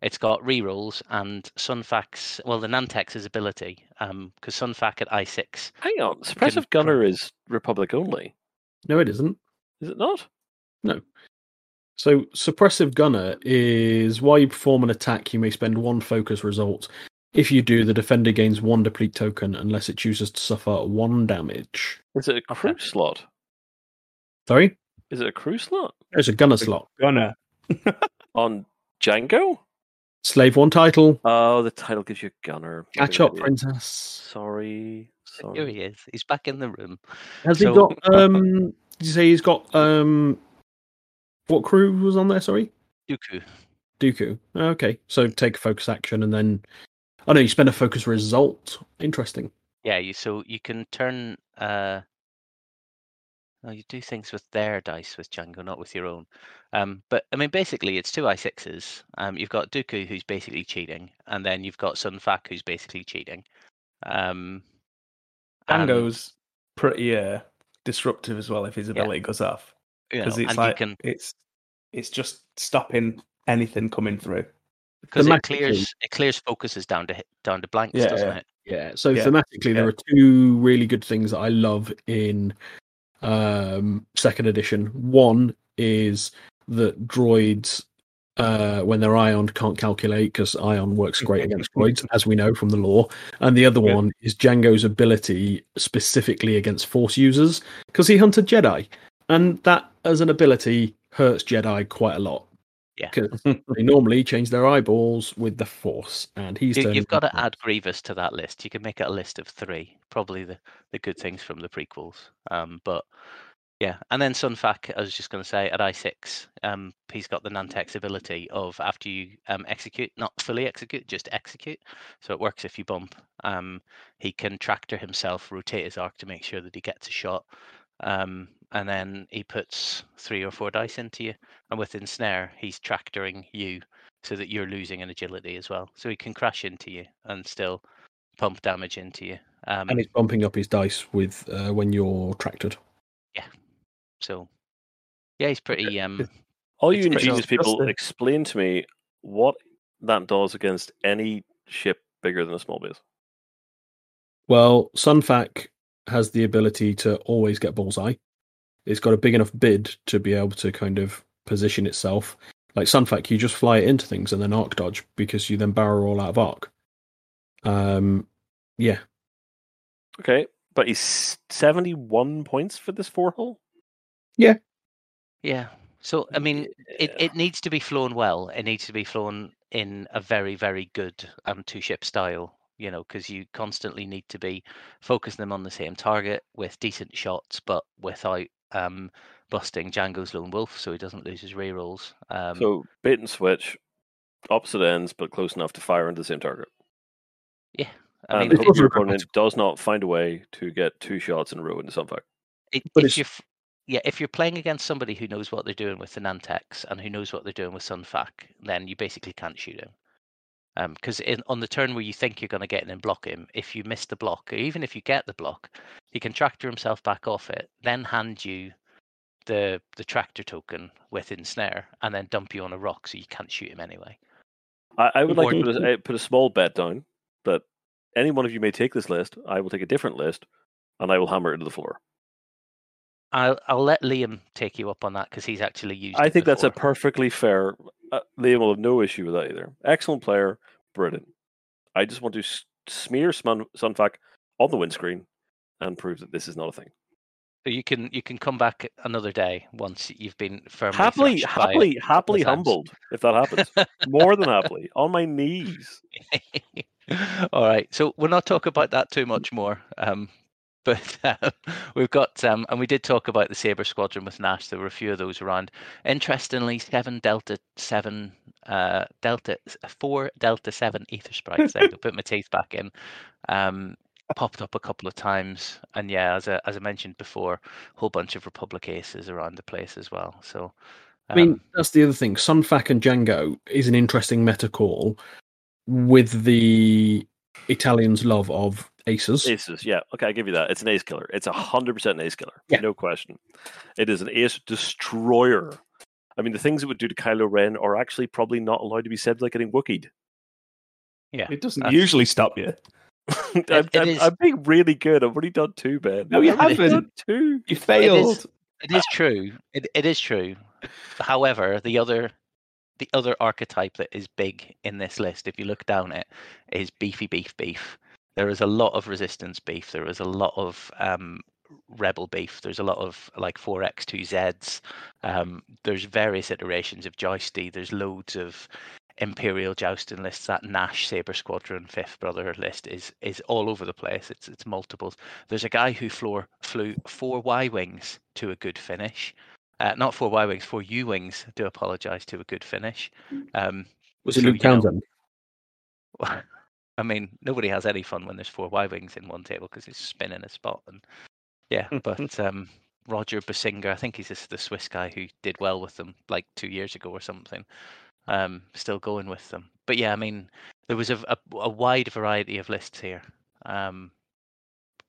it's got rerolls and Sunfac's, well, the Nantex's ability, because um, Sunfac at I six. Hang on, Suppressive Gunner is Republic only. No, it isn't. Is it not? No. So, Suppressive Gunner is while you perform an attack, you may spend one focus result. If you do, the defender gains one deplete token unless it chooses to suffer one damage. Is it a crew okay. slot? Sorry? Is it a crew slot? No, it's a gunner it's a slot. Gunner. On Django? Slave One title. Oh, the title gives you a gunner. Catch up, princess. Sorry. Sorry. Here he is. He's back in the room. Has so, he got um Did you say he's got um? What crew was on there? Sorry, Dooku. Dooku. Okay, so take a focus action and then. Oh no, you spend a focus result. Interesting. Yeah, you so you can turn. Uh, no, you do things with their dice with Django, not with your own. Um, but I mean, basically, it's two I sixes. Um, you've got Dooku, who's basically cheating, and then you've got Sun Fak, who's basically cheating. Um, Django's pretty uh, disruptive as well if his ability yeah. goes off, because you know, it's like can... it's it's just stopping anything coming through. Because it clears it clears focuses down to down to blanks, yeah, doesn't yeah. it? Yeah. So yeah. thematically, yeah. there are two really good things that I love in um, second edition. One is that droids, uh, when they're ioned, can't calculate because ion works great against droids, as we know from the lore. And the other yeah. one is Django's ability specifically against Force users because he hunted Jedi, and that as an ability hurts Jedi quite a lot. Yeah, because they normally change their eyeballs with the Force, and he's. You, you've got to add Grievous to that list. You can make it a list of three, probably the, the good things from the prequels. Um, but yeah, and then Sun Fak, I was just going to say at I six, um, he's got the Nantex ability of after you um execute, not fully execute, just execute. So it works if you bump. Um, he can tractor himself, rotate his arc to make sure that he gets a shot. Um, and then he puts three or four dice into you, and with Ensnare, he's tractoring you so that you're losing an agility as well. So he can crash into you and still pump damage into you. Um, and he's bumping up his dice with uh, when you're tractored. Yeah. So, yeah, he's pretty. Um, All you ingenious people, the... explain to me what that does against any ship bigger than a small base. Well, Sun Fak has the ability to always get bullseye. It's got a big enough bid to be able to kind of position itself. Like Sun Fak, you just fly it into things and then arc dodge because you then barrel all out of arc. Um, yeah. Okay, but he's seventy-one points for this four hull? Yeah. Yeah. So, I mean, yeah. it, it needs to be flown well. It needs to be flown in a very, very good um, two-ship style. You know, because you constantly need to be focusing them on the same target with decent shots, but without um, busting Django's lone wolf, so he doesn't lose his rerolls. Um, so bait and switch, opposite ends, but close enough to fire into the same target. Yeah, I mean, if your opponent does not find a way to get two shots in a row into something. It, but if you yeah, if you're playing against somebody who knows what they're doing with the Nantex and who knows what they're doing with Sun Fak, then you basically can't shoot him. Because um, on the turn where you think you're going to get in and block him, if you miss the block, or even if you get the block, he can tractor himself back off it, then hand you the the tractor token with Ensnare, and then dump you on a rock so you can't shoot him anyway. I, I would or, like to put a, put a small bet down that any one of you may take this list, I will take a different list, and I will hammer it into the floor. I'll, I'll let Liam take you up on that because he's actually used I it think before. That's a perfectly fair... Uh, Liam will have no issue with that either. Excellent player, brilliant. I just want to s- smear Sun Fak on the windscreen and prove that this is not a thing. You can you can come back another day once you've been firmly... Happily, happily, happily humbled if that happens. More than happily. On my knees. All right, so we'll not talk about that too much more. Um But uh, we've got, um, and we did talk about the Sabre Squadron with Nash. There were a few of those around. Interestingly, seven Delta seven, uh, Delta four Delta seven Ether Sprites. There, I put my teeth back in. Um, popped up a couple of times, and yeah, as I, as I mentioned before, a whole bunch of Republic Aces around the place as well. So, um, I mean, that's the other thing. Sun Fak and Django is an interesting meta call with the Italians' love of. Aces. Aces, yeah. Okay, I give you that. It's an ace killer. It's one hundred percent an ace killer. Yeah. No question. It is an ace destroyer. I mean, the things it would do to Kylo Ren are actually probably not allowed to be said, like getting Wookieed. Yeah. It doesn't that's... usually stop you. It, I'm, it I'm, is... I'm being really good. I've already done two, Ben. No, you I've haven't. Two. You failed. It is, it is true. It, it is true. However, the other... The other archetype that is big in this list, if you look down it, is beefy beef beef. There is a lot of resistance beef. There is a lot of um, rebel beef. There's a lot of like four X two Zs. Um, there's various iterations of Jousty. There's loads of Imperial Jousting lists, that Nash Sabre Squadron Fifth Brother list is is all over the place. It's it's multiples. There's a guy who floor, flew four Y-Wings to a good finish. Uh, not four Y-Wings, four U-Wings, I do apologise, to a good finish. Um, Was it Luke Townsend? I mean, nobody has any fun when there's four Y-Wings in one table because it's spinning a spot. And yeah, but um, Roger Basinger, I think he's just the Swiss guy who did well with them like two years ago or something. Um, still going with them. But yeah, I mean, there was a, a, a wide variety of lists here, um,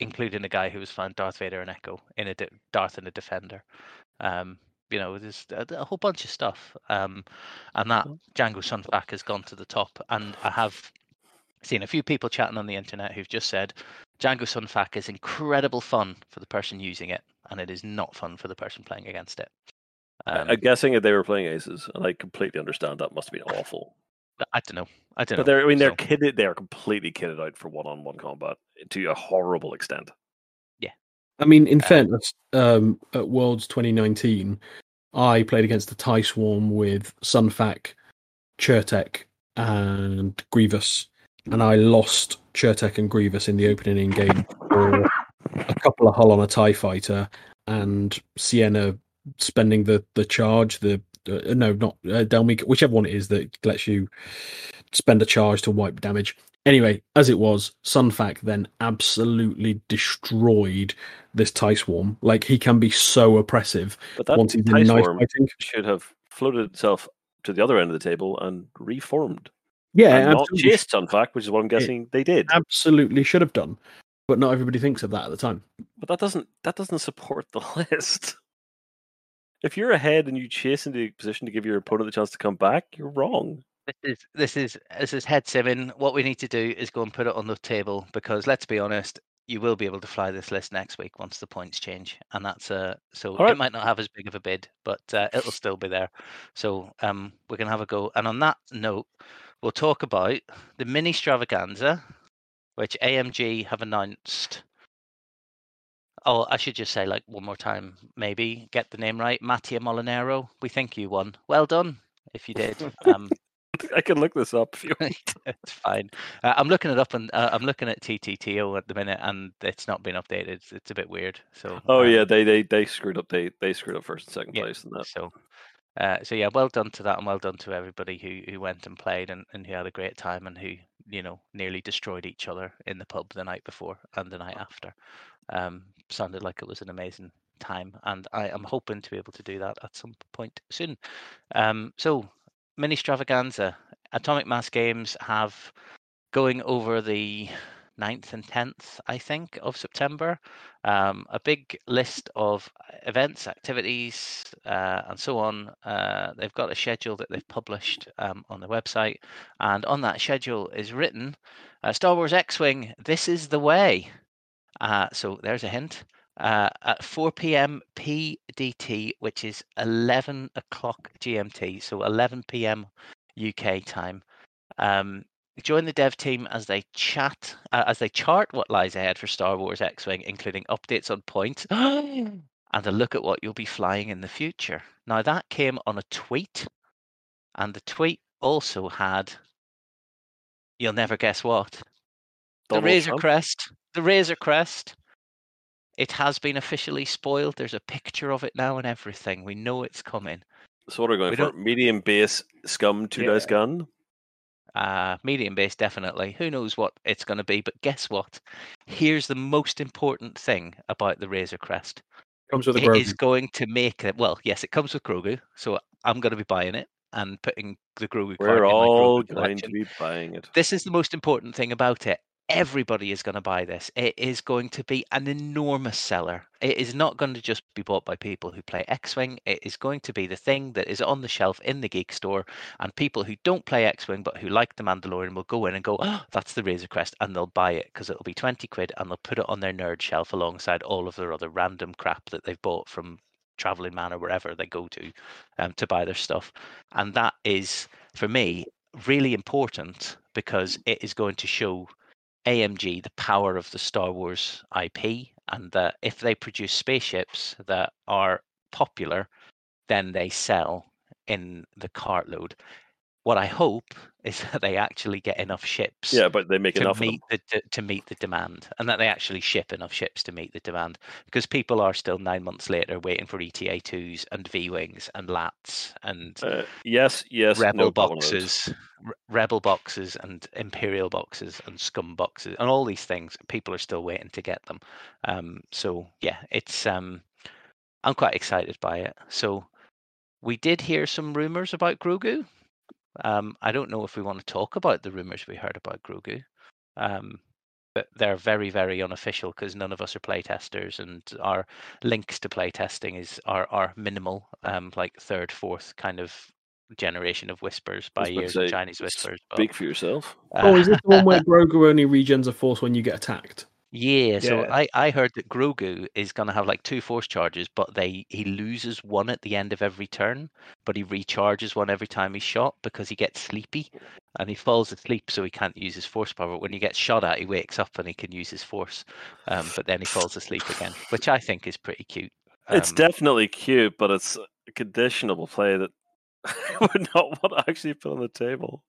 including a guy who was flying Darth Vader and Echo, in a de- Darth and a Defender. Um, you know, there's a, a whole bunch of stuff. Um, and that Django Sunflak has gone to the top. And I have seen a few people chatting on the internet who've just said Django Sunflak is incredible fun for the person using it, and it is not fun for the person playing against it. Um, I'm guessing if they were playing aces, and I completely understand that must have been awful. I don't know. I don't but know. They're, I mean, they're so. kidded. They are completely kitted out for one-on-one combat to a horrible extent. Yeah. I mean, in uh, fairness, um, at Worlds twenty nineteen, I played against the Tie Swarm with Sunfak, Chertek, and Grievous, and I lost Chertek and Grievous in the opening in-game for a couple of hull on a Tie Fighter, and Sienna spending the the charge, the uh, no, not uh, Delmica, whichever one it is that lets you spend a charge to wipe damage. Anyway, as it was, Sunfak then absolutely destroyed this Tie Swarm. Like, he can be so oppressive. But that once he's Tie Swarm fighting. should have floated itself to the other end of the table and reformed. Yeah, and not chased Sunfak, which is what I'm guessing it they did. Absolutely should have done, but not everybody thinks of that at the time. But that doesn't that doesn't support the list. If you're ahead and you chase into a position to give your opponent the chance to come back, you're wrong. This is this is this is head simming. What we need to do is go and put it on the table because, let's be honest, you will be able to fly this list next week once the points change, and that's uh so right. It might not have as big of a bid, but uh, it'll still be there. So um, we're gonna have a go. And on that note, we'll talk about the mini extravaganza, which A M G have announced. Oh, I should just say, like, one more time, maybe get the name right. Mattia Molinero, we think you won. Well done, if you did. Um, I can look this up if you want. It's fine. Uh, I'm looking it up, and uh, I'm looking at T T T O at the minute, and it's not been updated. It's, it's a bit weird. So. Oh um, yeah, they, they they screwed up. They they screwed up first and second yeah, place in that. So, uh, so yeah, well done to that, and well done to everybody who who went and played, and, and who had a great time, and who, you know, nearly destroyed each other in the pub the night before and the night after. Um, sounded like it was an amazing time, and I am hoping to be able to do that at some point soon. Um, so, mini extravaganza. Atomic Mass Games have going over the ninth and tenth, I think, of September. Um, a big list of events, activities, uh, and so on. Uh, they've got a schedule that they've published um, on their website, and on that schedule is written uh, Star Wars X-Wing, This is the Way. Uh, so there's a hint. Uh, at four p.m. P D T, which is eleven o'clock G M T, so eleven p.m. U K time. Um, join the dev team as they chat, uh, as they chart what lies ahead for Star Wars X-Wing, including updates on points and a look at what you'll be flying in the future. Now, that came on a tweet, and the tweet also had, you'll never guess what, the Donald Razor Trump. Crest. The Razor Crest, it has been officially spoiled. There's a picture of it now and everything. We know it's coming. So what are we going we for? Don't... Medium base scum two dice yeah. gun? Uh, medium base, definitely. Who knows what it's going to be, but guess what? Here's the most important thing about the Razor Crest. It comes with a Grogu. It is going to make it. Well, yes, it comes with Grogu, so I'm going to be buying it and putting the Grogu card in my Grogu collection. We're all going to be buying it. This is the most important thing about it. Everybody is going to buy this. It is going to be an enormous seller. It is not going to just be bought by people who play X-Wing. It is going to be the thing that is on the shelf in the Geek Store, and people who don't play X-Wing but who like The Mandalorian will go in and go, oh, that's the Razor Crest, and they'll buy it because it'll be twenty quid, and they'll put it on their nerd shelf alongside all of their other random crap that they've bought from Traveling Man or wherever they go to um, to buy their stuff. And that is, for me, really important because it is going to show A M G the power of the Star Wars I P, and that if they produce spaceships that are popular, then they sell in the cartload. what I hope is that they actually get enough ships. Yeah, but they make to enough meet of them. The, to, to meet the demand, and that they actually ship enough ships to meet the demand, because people are still nine months later waiting for E T A twos and V-wings and L A Ts and uh, yes, yes, rebel no boxes, r- rebel boxes and Imperial boxes and scum boxes and all these things. People are still waiting to get them. Um, so yeah, it's um, I'm quite excited by it. So we did hear some rumors about Grogu. Um, I don't know if we want to talk about the rumours we heard about Grogu, um, but they're very, very unofficial because none of us are playtesters, and our links to playtesting is are are minimal, um, like third, fourth kind of generation of whispers by years of Chinese whispers. Speak but, for yourself. Uh, oh, is it the one where Grogu only regens a force when you get attacked? Yeah, so yeah. I, I heard that Grogu is going to have like two force charges, but they he loses one at the end of every turn, but he recharges one every time he's shot because he gets sleepy and he falls asleep, so he can't use his force power. When he gets shot at, he wakes up and he can use his force, um, but then he falls asleep again, which I think is pretty cute. Um, it's definitely cute, but it's a conditionable play that I would not want to actually put on the table.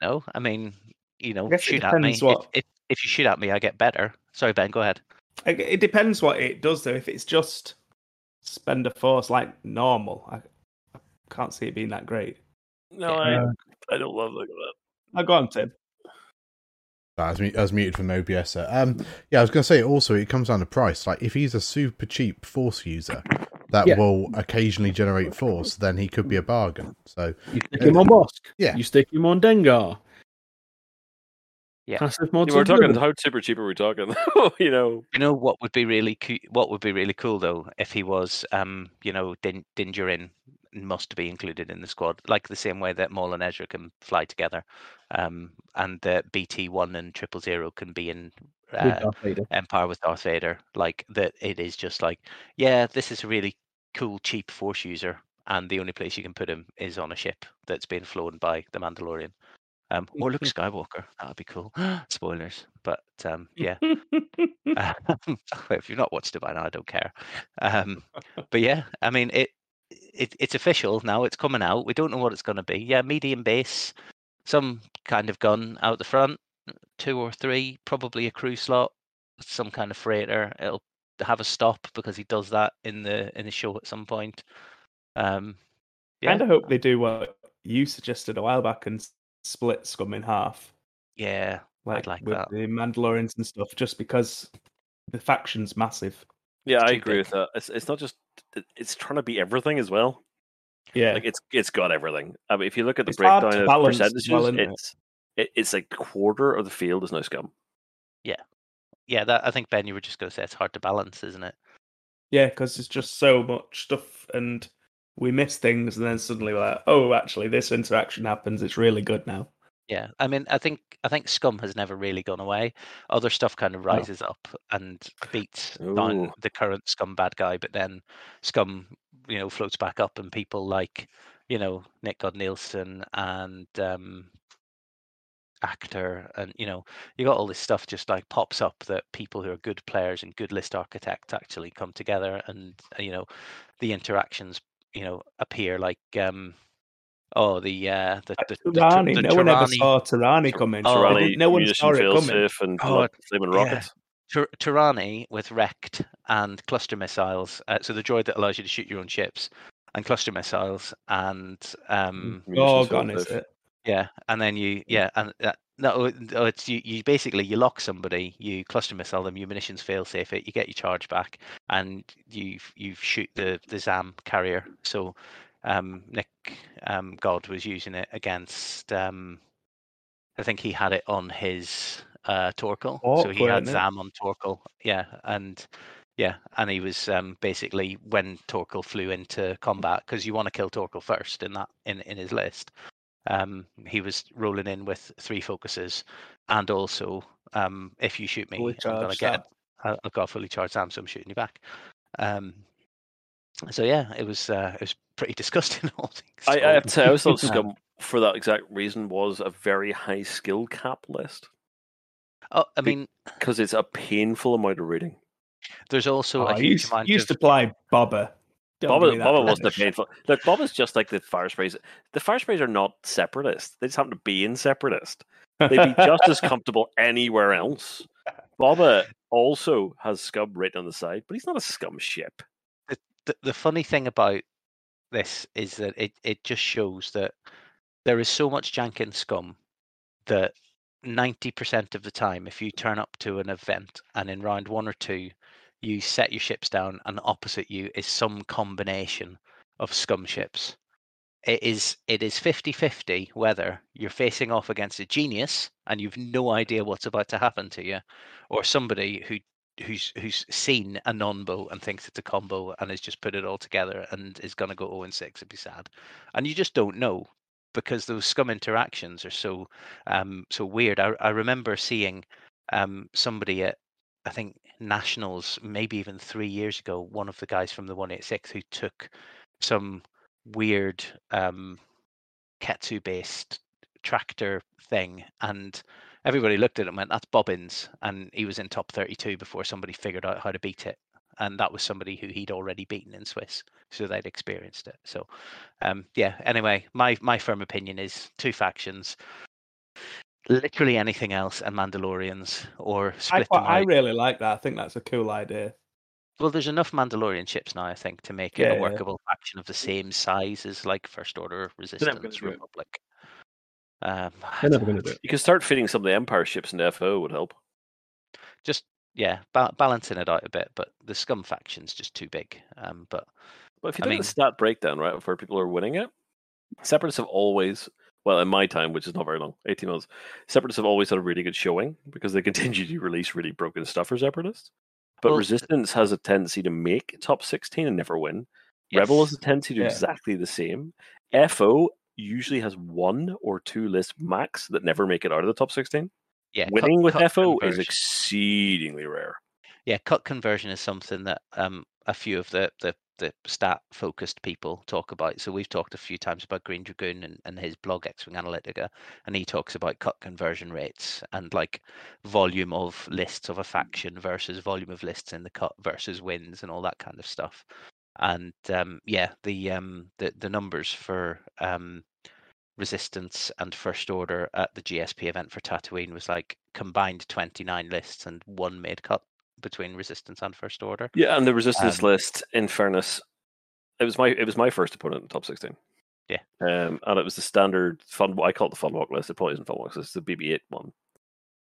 You know, I mean, you know, shoot at me. What... If, if, if you shoot at me, I get better. Sorry, Ben, go ahead. It depends what it does, though. If it's just spend a force like normal, I, I can't see it being that great. No, yeah. I, I don't love looking at that. Oh, go on, Tim. I was, I was muted from O B S. Um, yeah, I was going to say, also, it comes down to price. Like, if he's a super cheap force user that yeah. will occasionally generate force, then he could be a bargain. So you stick uh, him on Bosk. Yeah. You stick him on Dengar. Yeah, we're talking. How super cheap are we talking? you know, you know what would be really co- what would be really cool though, if he was, um, you know, Din- Dinjarin must be included in the squad, like the same way that Maul and Ezra can fly together, um, and that B T one and Triple Zero can be in uh, with Empire with Darth Vader. Like that, it is just like, yeah, this is a really cool cheap force user, and the only place you can put him is on a ship that's being flown by the Mandalorian. Um, or Luke Skywalker, that would be cool. Spoilers, but um, yeah. um, if you've not watched it by now, I don't care. Um, but yeah, I mean, it, it it's official now. It's coming out. We don't know what it's going to be. Yeah, medium base, some kind of gun out the front, two or three, probably a crew slot, some kind of freighter. It'll have a stop because he does that in the in the show at some point. Um, yeah. Kind of hope they do what you suggested a while back and split Scum in half. Yeah, like, I'd like with that. The Mandalorians and stuff, just because the faction's massive. Yeah, I agree big. with that. It's it's not just it's trying to be everything as well. Yeah, like it's it's got everything. I mean, if you look at the it's breakdown of balance, percentages, well, it's it? It, it's like quarter of the field is now Scum. Yeah, yeah. That I think Ben, you were just going to say it's hard to balance, isn't it? Yeah, because it's just so much stuff and. We miss things, and then suddenly we're like, "Oh, actually, this interaction happens. It's really good now." Yeah, I mean, I think I think Scum has never really gone away. Other stuff kind of rises oh. up and beats Ooh. down the current Scum bad guy, but then Scum, you know, floats back up, and people like, you know, Nick Godnielsen and um, Actor, and you know, you got all this stuff just like pops up that people who are good players and good list architects actually come together, and you know, the interactions. You know, appear like um, oh the uh, the the, the, Tarani, the, the no Tarani. One ever saw Tarani come in. Oh, Tarani, no one saw it coming. And oh, yeah. Tar- Tarani with wrecked and cluster missiles. Uh, so the droid that allows you to shoot your own ships and cluster missiles and um. Oh, gone is it? Yeah, and then you yeah and uh, no, it's you. You basically you lock somebody, you cluster missile them, your munitions fail safe it, you get your charge back, and you you shoot the, the Zam carrier. So, um, Nick um, God was using it against. Um, I think he had it on his uh, Torkoal, oh, so he had Zam on Torkoal. Yeah, and yeah, and he was um, basically when Torkoal flew into combat because you want to kill Torkoal first in that in, in his list. Um, he was rolling in with three focuses, and also, um, if you shoot me, fully I'm gonna get. I've got a fully charged arm, so I'm shooting you back. Um, so yeah, it was uh, it was pretty disgusting. All things. I, I have to say, I was thought Scum for that exact reason was a very high skill cap list. Oh, I mean, because it's a painful amount of reading. There's also oh, a huge I used, amount. Used of... to play Bobber. Boba, Boba wasn't a painful. Look, Boba's just like the Fire Sprays. The Fire Sprays are not separatist. They just happen to be in separatist. They'd be just as comfortable anywhere else. Boba also has scum written on the side, but he's not a scum ship. The, the, the funny thing about this is that it, it just shows that there is so much jank in scum that ninety percent of the time, if you turn up to an event and in round one or two, you set your ships down and opposite you is some combination of scum ships. It is it is fifty-fifty whether you're facing off against a genius and you've no idea what's about to happen to you, or somebody who who's who's seen a non-bo and thinks it's a combo and has just put it all together and is going to go oh and six and be sad. And you just don't know because those scum interactions are so um, so weird. I, I remember seeing um, somebody at, I think, Nationals, maybe even three years ago, one of the guys from the one eighty-six who took some weird um, Ketsu-based tractor thing, and everybody looked at it and went, that's Bobbins, and he was in top thirty-two before somebody figured out how to beat it, and that was somebody who he'd already beaten in Swiss, so they'd experienced it. So, um, yeah, anyway, my, my firm opinion is two factions, literally anything else, and Mandalorians, or split I, them I out. Really like that. I think that's a cool idea. Well, there's enough Mandalorian ships now, I think, to make it yeah, a workable yeah. faction of the same size as, like, First Order, Resistance, Republic. Um, never gonna do it. You can start fitting some of the Empire ships into F O would help. Just, yeah, ba- balancing it out a bit, but the scum faction's just too big. Um, but well, if you do mean... the stat breakdown, right, of where people are winning it, Separatists have always... Well, in my time, which is not very long, eighteen months, Separatists have always had a really good showing because they continue to release really broken stuff for Separatists. But well, Resistance has a tendency to make top sixteen and never win. Yes. Rebel has a tendency to do yeah. exactly the same. F O usually has one or two lists max that never make it out of the top sixteen. Yeah, winning cut, with cut F O conversion. Is exceedingly rare. Yeah, cut conversion is something that um, a few of the... the... the stat-focused people talk about. So we've talked a few times about Green Dragoon and, and his blog, X Wing Analytica, and he talks about cut conversion rates and like volume of lists of a faction versus volume of lists in the cut versus wins and all that kind of stuff. And um, yeah, the um, the the numbers for um, Resistance and First Order at the G S P event for Tatooine was like combined twenty-nine lists and one made cut between Resistance and First Order. Yeah, and the Resistance um, list, in fairness, it was my it was my first opponent in top sixteen. Yeah. Um, and it was the standard fun, I call it the fun walk list. It probably isn't fun walk list, it's the B B eight one.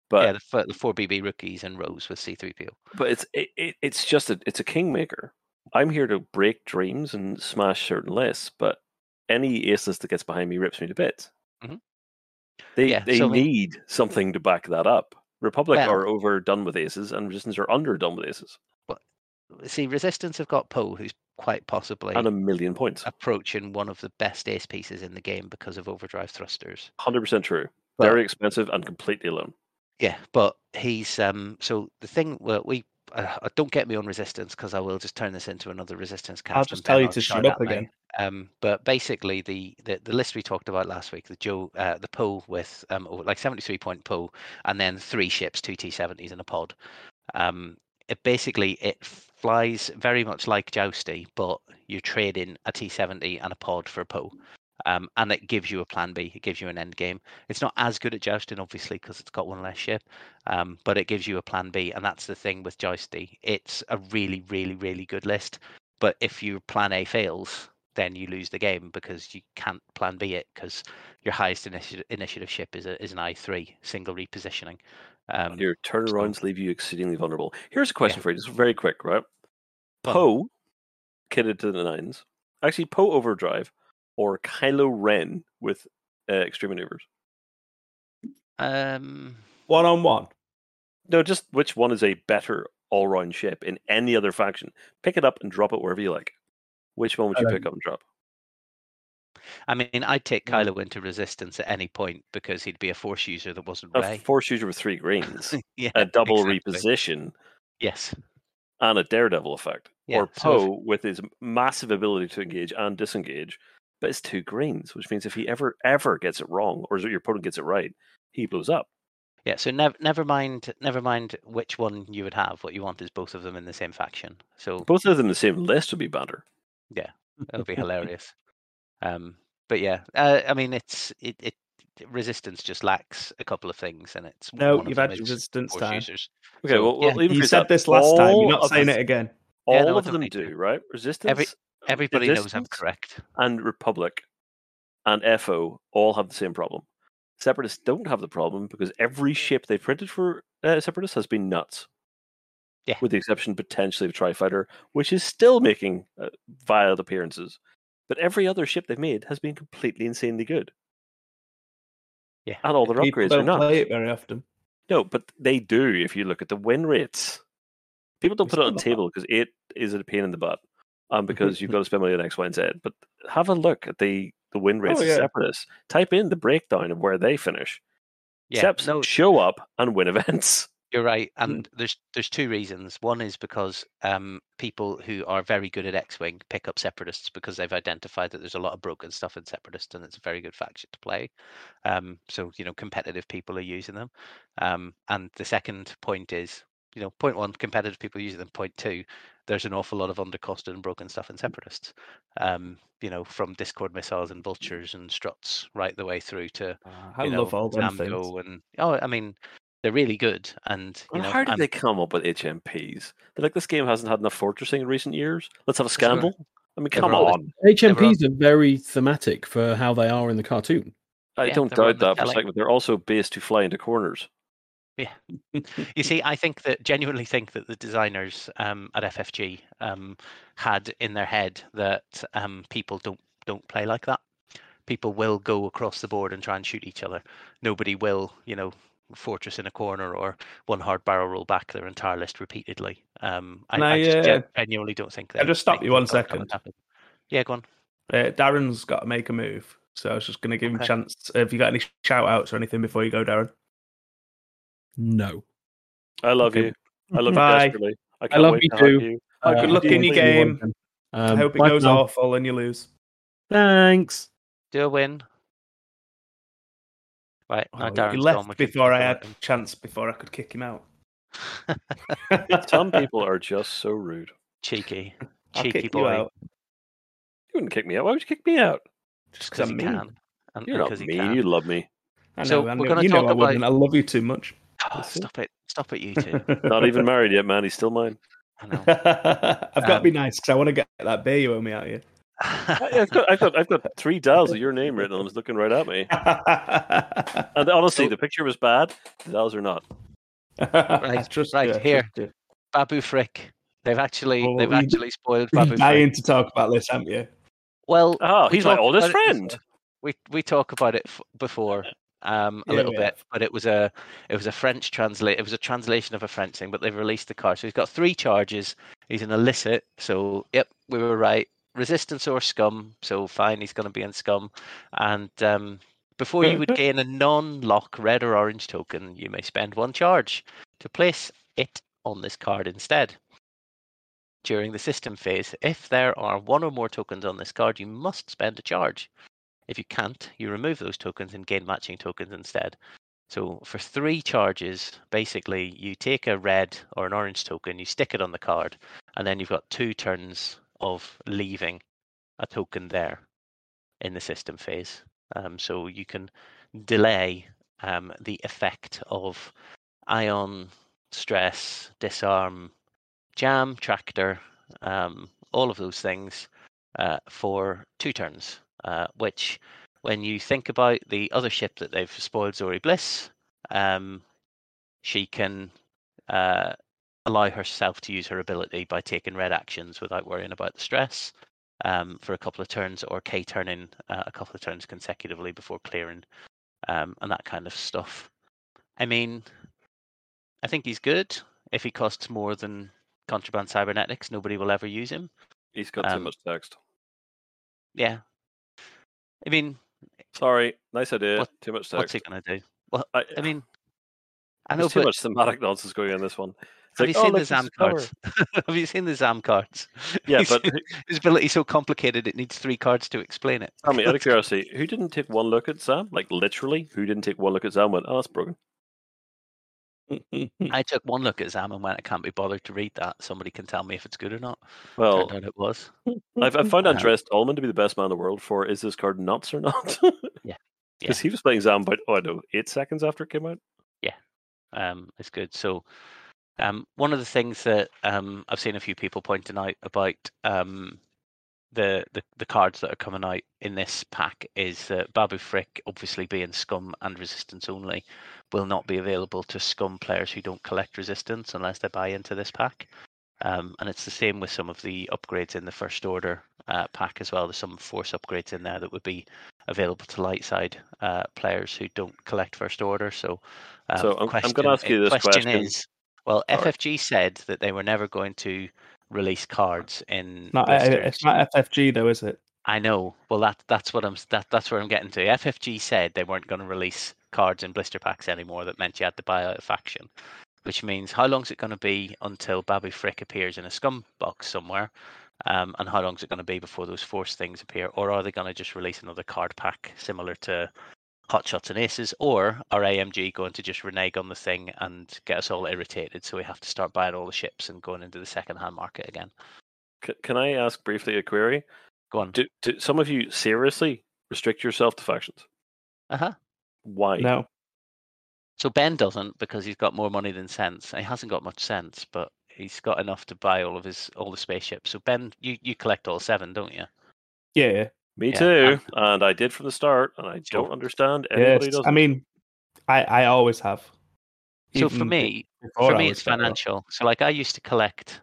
But yeah, the, the four B B rookies and Rose with C three P O. But it's it, it it's just a it's a kingmaker. I'm here to break dreams and smash certain lists, but any ace list that gets behind me rips me to bits. Mm-hmm. They yeah, they so need we... something to back that up. Republic well, are overdone with aces, and Resistance are underdone with aces. But see, Resistance have got Poe, who's quite possibly... And a million points. ...approaching one of the best ace pieces in the game because of overdrive thrusters. one hundred percent true. But, very expensive and completely alone. Yeah, but he's... um. So the thing... Well, we uh, don't get me on Resistance, because I will just turn this into another Resistance cast. I'll just tell you to shut up again. Me. Um, but basically, the, the, the list we talked about last week, the Joe, uh, the Poe with um, like seventy-three point Poe, and then three ships, two T seventies and a pod. Um, it basically, it flies very much like Jousty, but you're trading a T seventy and a pod for a Poe. Um, and it gives you a plan B. It gives you an end game. It's not as good at Jousting, obviously, because it's got one less ship, um, but it gives you a plan B. And that's the thing with Jousty. It's a really, really, really good list. But if your plan A fails... then you lose the game because you can't plan B it because your highest initi- initiative ship is a, is an I three, single repositioning. Um, your turnarounds so. leave you exceedingly vulnerable. Here's a question yeah. for you, just very quick, right? Poe, kitted to the nines. Actually, Poe Overdrive or Kylo Ren with uh, extreme maneuvers? Um, One-on-one? No, just which one is a better all-round ship in any other faction? Pick it up and drop it wherever you like. Which one would you um, pick up and drop? I mean, I'd take Kylo into Resistance at any point because he'd be a force user that wasn't a Rey. Force user with three greens, yeah, a double exactly. reposition, yes, and a Daredevil effect. Yeah, or Poe so if... with his massive ability to engage and disengage, but it's two greens, which means if he ever ever gets it wrong, or your opponent gets it right, he blows up. Yeah, so never, never mind, never mind which one you would have. What you want is both of them in the same faction. So both of them in the same list would be better. Yeah, it'll be hilarious. Um, but yeah, uh, I mean, it's it, it Resistance just lacks a couple of things, and it's no. You've had Resistance time. Users. Okay, so, well, yeah. we'll you said this last all time. You're not saying this, it again. All yeah, no, of them do, right? Resistance. Every, everybody Resistance knows I'm correct. And Republic and F O all have the same problem. Separatists don't have the problem because every ship they printed for uh, Separatists has been nuts. Yeah. With the exception, potentially, of Tri-Fighter, which is still making uh, vile appearances. But every other ship they've made has been completely insanely good. Yeah. And all their People upgrades don't are nuts. Play it very often. No, but they do if you look at the win rates. People don't it's put it on the table because it is a pain in the butt um, because you've got to spend money on X, Y, and Z. But have a look at the, the win rates oh, yeah. of Separatists. Type in the breakdown of where they finish. Yeah, Seps no, show up and win events. You're right, and there's there's two reasons. One is because um, people who are very good at X-Wing pick up Separatists because they've identified that there's a lot of broken stuff in Separatists, and it's a very good faction to play. Um, so, you know, competitive people are using them. Um, and the second point is, you know, point one, competitive people using them. Point two, there's an awful lot of undercosted and broken stuff in Separatists. Um, you know, from Discord missiles and vultures and struts right the way through to uh, I you love know, all Zamgo and oh, I mean. They're really good, and you and know, how did I'm... they come up with H M Ps? They're like, this game hasn't had enough fortressing in recent years. Let's have a scandal. I mean, come on. H M Ps are very thematic for how they are in the cartoon. I yeah, don't doubt that for a second, but they're also based to fly into corners. Yeah, you see, I think that genuinely think that the designers um, at F F G um, had in their head that um, people don't don't play like that. People will go across the board and try and shoot each other. Nobody will, you know. Fortress in a corner or one hard barrel roll back their entire list repeatedly. Um, I, I, I just uh, genuinely don't think that. I'll just stop you one second. Yeah, go on. Uh, Darren's got to make a move, so I was just going to give okay. him a chance. Uh, have you got any shout outs or anything before you go, Darren? No. I love okay. you. I love Bye. you desperately. I, can't I love wait you too. You. Uh, oh, good luck in your game. You um, I hope it goes now. awful and you lose. Thanks. Do a win. Right, now oh, he left before I had a chance, before I could kick him out. Some people are just so rude. Cheeky. Cheeky boy. You, you wouldn't kick me out. Why would you kick me out? Just because I'm can. And You're not mean. Can. You love me. I know, so I know. We're you know about... I wouldn't. I love you too much. Oh, stop it. Stop it, you two. Not even married yet, man. He's still mine. I know. I've um, got to be nice because I want to get that beer you owe me out of you. I've got, I've got, I've got three dials of your name written on them. It's looking right at me. And honestly, so, the picture was bad. The dials are not. Right, trust right you, here, trust Babu Frick. They've actually, oh, they've actually spoiled Babu. You're dying Frick. to talk about this, haven't you? Well, oh, he's we my oldest friend. We we talk about it f- before. Um, a yeah, little yeah. bit, but it was a it was a French translate. It was a translation of a French thing, but they've released the car, so he's got three charges. He's an illicit, so yep, we were right. Resistance or Scum, so fine, he's going to be in Scum. And um, before you would gain a non-lock red or orange token, you may spend one charge to place it on this card instead. During the system phase, if there are one or more tokens on this card, you must spend a charge. If you can't, you remove those tokens and gain matching tokens instead. So for three charges, basically, you take a red or an orange token, you stick it on the card, and then you've got two turns of leaving a token there in the system phase. Um, so you can delay um, the effect of Ion, Stress, Disarm, Jam, Tractor, um, all of those things uh, for two turns, uh, which when you think about the other ship that they've spoiled, Zori Bliss, um, she can... Uh, allow herself to use her ability by taking red actions without worrying about the stress um, for a couple of turns, or K-turning uh, a couple of turns consecutively before clearing um, and that kind of stuff. I mean, I think he's good. If he costs more than Contraband Cybernetics, nobody will ever use him. He's got um, too much text. Yeah. I mean... Sorry, nice idea. What, too much text. What's he going to do? Well, I, I mean... I know, there's too but, much thematic nonsense going on this one. Have, like, you oh, look, Have you seen the Zam cards? Have you seen the Zam cards? Yeah, but his ability's so complicated it needs three cards to explain it. I mean, out of curiosity, who didn't take one look at Zam? Like, literally, who didn't take one look at Zam? Went, oh, that's broken. I took one look at Zam and went, I can't be bothered to read that. Somebody can tell me if it's good or not. Well, turned out it was. I've, I've found Andreas Tallman to be the best man in the world for, is this card nuts or not? Yeah. Because yeah. he was playing Zam about, oh, I don't know, eight seconds after it came out. Yeah. Um, it's good. So um, one of the things that um, I've seen a few people pointing out about um, the, the, the cards that are coming out in this pack is that uh, Babu Frick, obviously being scum and resistance only, will not be available to scum players who don't collect resistance unless they buy into this pack. Um, and it's the same with some of the upgrades in the First Order uh, pack as well. There's some force upgrades in there that would be available to light side uh, players who don't collect First Order. So, um, so I'm, I'm going to ask you this question. question. Is, well, All F F G right. said that they were never going to release cards in. Not, it's not F F G though, is it? I know. Well, that that's what I'm that that's where I'm getting to. F F G said they weren't going to release cards in blister packs anymore. That meant you had to buy out a faction, which means how long is it going to be until Babu Frick appears in a scum box somewhere, um, and how long is it going to be before those force things appear? Or are they going to just release another card pack similar to Hot Shots and Aces, or are A M G going to just renege on the thing and get us all irritated so we have to start buying all the ships and going into the second-hand market again? C- can I ask briefly a query? Go on. Do, do some of you seriously restrict yourself to factions? Uh-huh. Why? No. So Ben doesn't, because he's got more money than sense. He hasn't got much sense, but he's got enough to buy all of his all the spaceships. So Ben, you, you collect all seven, don't you? Yeah. Me yeah, too. I'm... And I did from the start, and I don't understand anybody yes. does. I mean, I, I always have. So for me, for me it's financial. So like I used to collect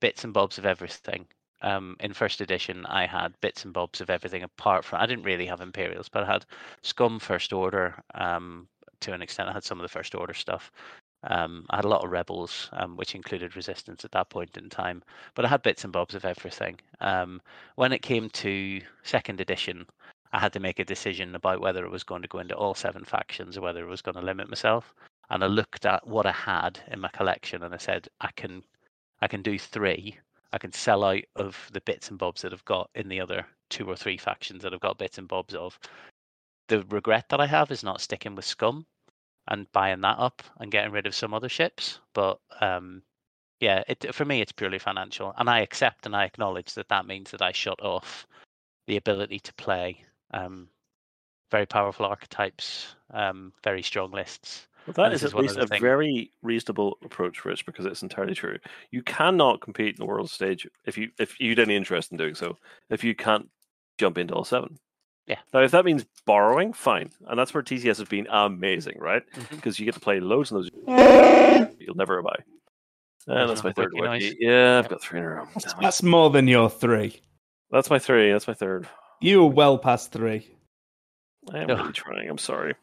bits and bobs of everything. Um, in first edition, I had bits and bobs of everything apart from... I didn't really have Imperials, but I had Scum First Order. Um, to an extent, I had some of the First Order stuff. Um, I had a lot of Rebels, um, which included Resistance at that point in time. But I had bits and bobs of everything. Um, when it came to second edition, I had to make a decision about whether it was going to go into all seven factions or whether it was going to limit myself. And I looked at what I had in my collection, and I said, I can, I can do three. I can sell out of the bits and bobs that I've got in the other two or three factions that I've got bits and bobs of. The regret that I have is not sticking with Scum and buying that up and getting rid of some other ships. But um, yeah, it, for me, it's purely financial. And I accept and I acknowledge that that means that I shut off the ability to play um, very powerful archetypes, um, very strong lists. Well, that is, is at least a thing. very reasonable approach, Rich, because it's entirely true. You cannot compete in the world stage if you if you'd any interest in doing so, if you can't jump into all seven. Yeah. Now, if that means borrowing, fine. And that's where T C S has been amazing, right? Because mm-hmm. you get to play loads and loads. You'll never buy. And that's, that's my third one. Nice. Yeah, I've got three in a row. That's, that's more than your three. That's my three. That's my third. You were well past three. I am no. really trying. I'm sorry,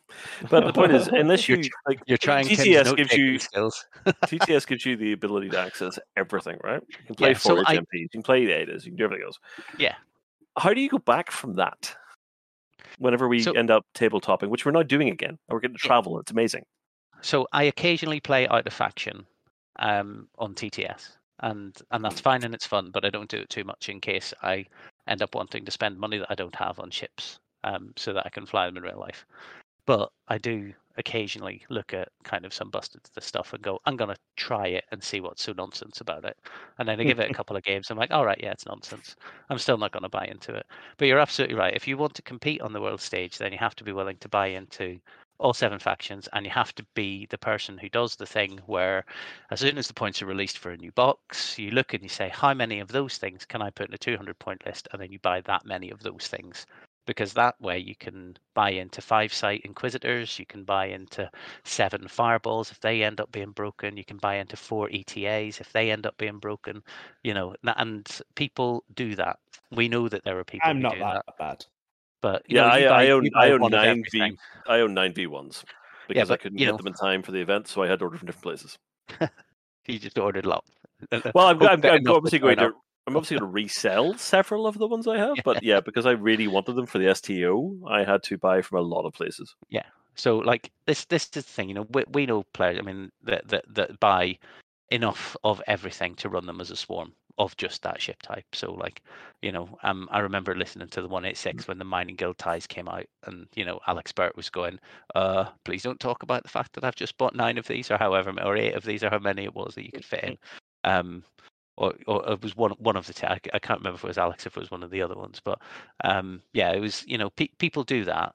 but the point is, unless you like, you're trying, T C S gives you skills. T C S gives you the ability to access everything, right? You can play yeah, forage so I... M Ps, you can play the Adas, you can do everything else. Yeah. How do you go back from that? Whenever we so, end up tabletopping, which we're not doing again, and we're getting to travel, yeah. It's amazing. So I occasionally play out of faction um, on T T S, and and that's fine and it's fun, but I don't do it too much in case I end up wanting to spend money that I don't have on ships. Um, so that I can fly them in real life. But I do occasionally look at kind of some busted stuff and go, I'm going to try it and see what's so nonsense about it. And then I give it a couple of games. I'm like, all right, yeah, it's nonsense. I'm still not going to buy into it. But you're absolutely right. If you want to compete on the world stage, then you have to be willing to buy into all seven factions, and you have to be the person who does the thing where as soon as the points are released for a new box, you look and you say, how many of those things can I put in a two hundred point list? And then you buy that many of those things. Because that way you can buy into five site Inquisitors, you can buy into seven Fireballs if they end up being broken, you can buy into four E T As if they end up being broken, you know, and people do that. We know that there are people I'm who not do that, that bad. But you yeah, know, I, buy, I own I own nine V I own nine V ones because yeah, but, I couldn't get know, them in time for the event, so I had to order from different places. You just ordered a lot. Well, I'm, I'm, I'm obviously going to I'm obviously going to resell several of the ones I have, but yeah, because I really wanted them for the S T O, I had to buy from a lot of places. Yeah, so like this, this is the thing, you know, we, we know players. I mean, that that that buy enough of everything to run them as a swarm, of just that ship type. So, like, you know, um, I remember listening to the one eighty-six when the Mining Guild ties came out, and, you know, Alex Burt was going, uh, please don't talk about the fact that I've just bought nine of these, or however, or eight of these, or how many it was that you could fit in. Um, or, or it was one one of the, t- I, I can't remember if it was Alex, if it was one of the other ones, but um, yeah, it was, you know, pe- people do that.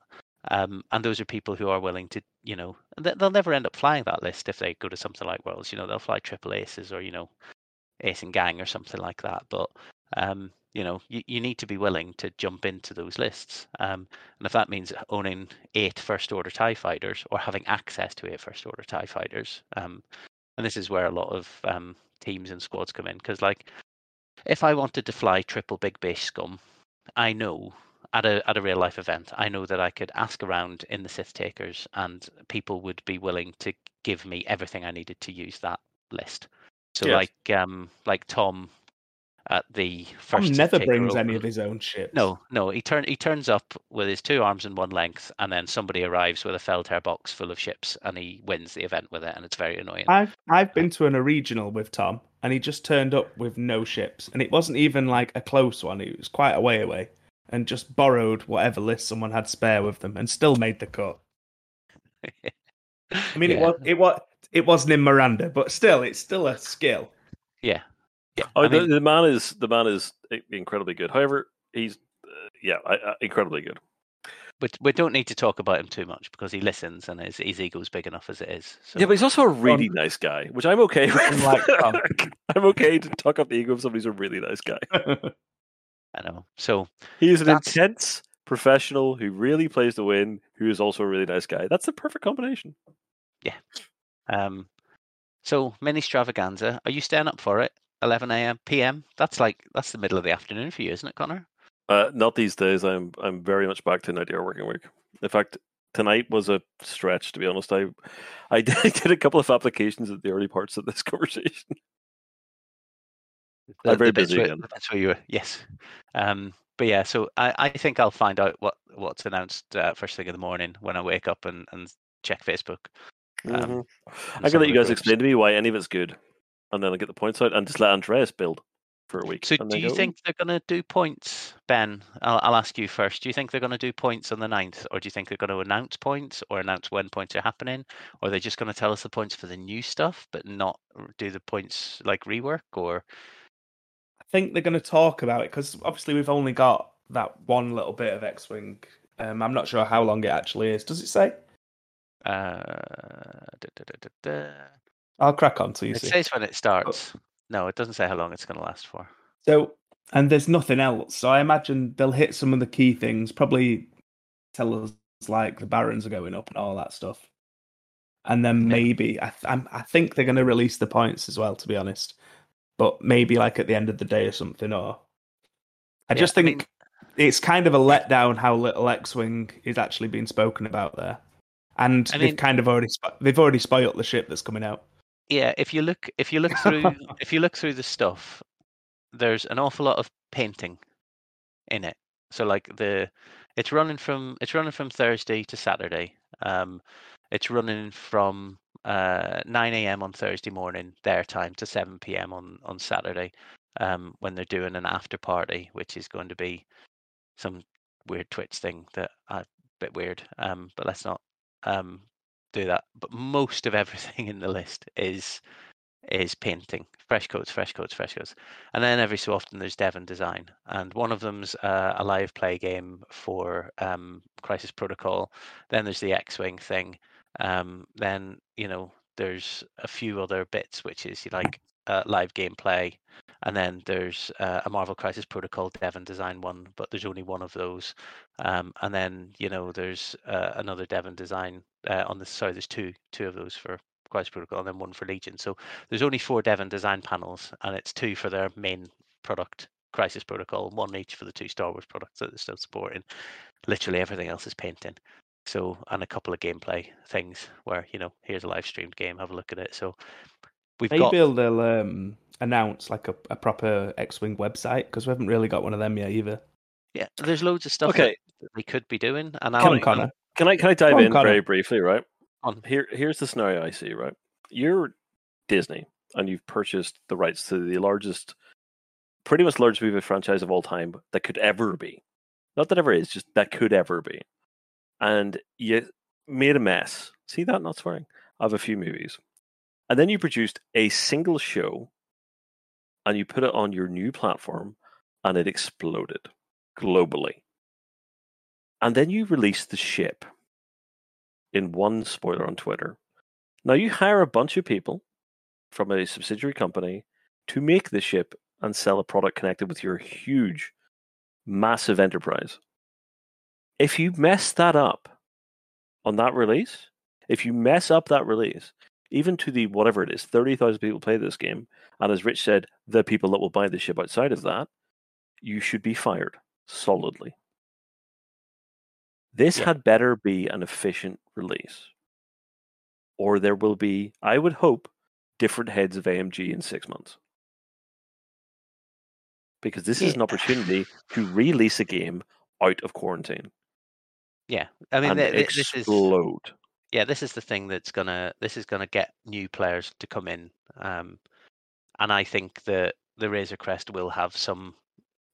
Um, and those are people who are willing to, you know, they'll never end up flying that list if they go to something like Worlds. You know, they'll fly Triple Aces or, you know, Ace and Gang or something like that. But, um, you know, you, you need to be willing to jump into those lists. Um, and if that means owning eight First Order TIE Fighters or having access to eight First Order TIE Fighters. Um, and this is where a lot of um, teams and squads come in. Because, like, if I wanted to fly triple Big Bash Scum, I know... At a at a real life event, I know that I could ask around in the Sith Takers, and people would be willing to give me everything I needed to use that list. So yes. like um like Tom at the first Tom never Sith brings Taker any open, of his own ships. No, no, he turn he turns up with his two arms and one length, and then somebody arrives with a Feltair box full of ships, and he wins the event with it, and it's very annoying. I've I've been to an original with Tom, and he just turned up with no ships, and it wasn't even like a close one; it was quite a way away. And just borrowed whatever list someone had spare with them, and still made the cut. I mean, yeah. it was it was it wasn't in Miranda, but still, it's still a skill. Yeah. yeah. Oh, the, mean, the man is the man is incredibly good. However, he's uh, yeah, I, I, incredibly good. But we don't need to talk about him too much because he listens, and his, his ego's big enough as it is. So. Yeah, but he's also a really um, nice guy, which I'm okay with. Like, um, I'm okay to talk up the ego of somebody who's a really nice guy. I know. So he's an that's... intense professional who really plays to win, who is also a really nice guy. That's the perfect combination. Yeah. Um. So mini extravaganza. Are you staying up for it? eleven a.m. p.m. That's like that's the middle of the afternoon for you, isn't it, Connor? Uh, not these days. I'm I'm very much back to an eight-hour working week. In fact, tonight was a stretch. To be honest, I I did, I did a couple of applications at the early parts of this conversation. The, I'm very busy where, again. That's where you were. Yes. Um, but yeah, so I, I think I'll find out what, what's announced uh, first thing in the morning when I wake up and, and check Facebook. Um, mm-hmm. I'm going to let you guys groups. explain to me why any of it's good. And then I'll get the points out and just let Andreas build for a week. So do you go, think they're going to do points, Ben? I'll, I'll ask you first. Do you think they're going to do points on the ninth? Or do you think they're going to announce points or announce when points are happening? Or are they just going to tell us the points for the new stuff but not do the points like rework or... think they're going to talk about it because obviously we've only got that one little bit of X Wing. Um, I'm not sure how long it actually is. Does it say? Uh, da, da, da, da. I'll crack on till you it see. It says when it starts. Oh. No, it doesn't say how long it's going to last for. So, and there's nothing else. So I imagine they'll hit some of the key things. Probably tell us like the Barons are going up and all that stuff. And then maybe yeah. I, th- I'm, I think they're going to release the points as well. To be honest. But maybe like at the end of the day or something. Or I yeah, just think I mean... it's kind of a letdown how little X-Wing is actually being spoken about there, and I mean... they've kind of already spo- they've already spoiled the ship that's coming out. Yeah, if you look if you look through if you look through the stuff, there's an awful lot of painting in it. So like the it's running from it's running from Thursday to Saturday. Um, it's running from. Uh, nine a.m. on Thursday morning their time to seven p.m. on on Saturday um, when they're doing an after party, which is going to be some weird Twitch thing that uh, a bit weird. Um, but let's not um, do that. But most of everything in the list is is painting, fresh coats, fresh coats, fresh coats, and then every so often there's Devon design, and one of them's uh, a live play game for um, Crisis Protocol. Then there's the X-Wing thing. Um, then you know there's a few other bits, which is like uh, live gameplay, and then there's uh, a Marvel Crisis Protocol Devon design one, but there's only one of those. Um, and then you know there's uh, another Devon design uh, on the sorry, there's two two of those for Crisis Protocol, and then one for Legion. So there's only four Devon design panels, and it's two for their main product, Crisis Protocol, one each for the two Star Wars products that they're still supporting. Literally everything else is painting. So, and a couple of gameplay things where, you know, here's a live streamed game, have a look at it. So, we've Maybe got. Maybe they'll um, announce like a, a proper X-Wing website because we haven't really got one of them yet either. Yeah, there's loads of stuff okay. that we could be doing. And Come on, Connor. Can I, can I dive on, in Connor. very briefly, right? On. Here, here's the scenario I see, right? You're Disney and you've purchased the rights to the largest pretty much largest movie franchise of all time that could ever be. Not that ever is, just that could ever be. And you made a mess. See that? Not swearing. Of a few movies. And then you produced a single show and you put it on your new platform and it exploded globally. And then you released The Ship in one spoiler on Twitter. Now you hire a bunch of people from a subsidiary company to make The Ship and sell a product connected with your huge, massive enterprise. If you mess that up on that release, if you mess up that release, even to the whatever it is, thirty thousand people play this game, and as Rich said, the people that will buy The Ship outside of that, you should be fired solidly. This yeah. had better be an efficient release. Or there will be, I would hope, different heads of A M G in six months. Because this yeah. is an opportunity to release a game out of quarantine. Yeah, I mean, th- th- this is explode. Yeah, this is the thing that's gonna. This is gonna get new players to come in, um, and I think that the Razor Crest will have some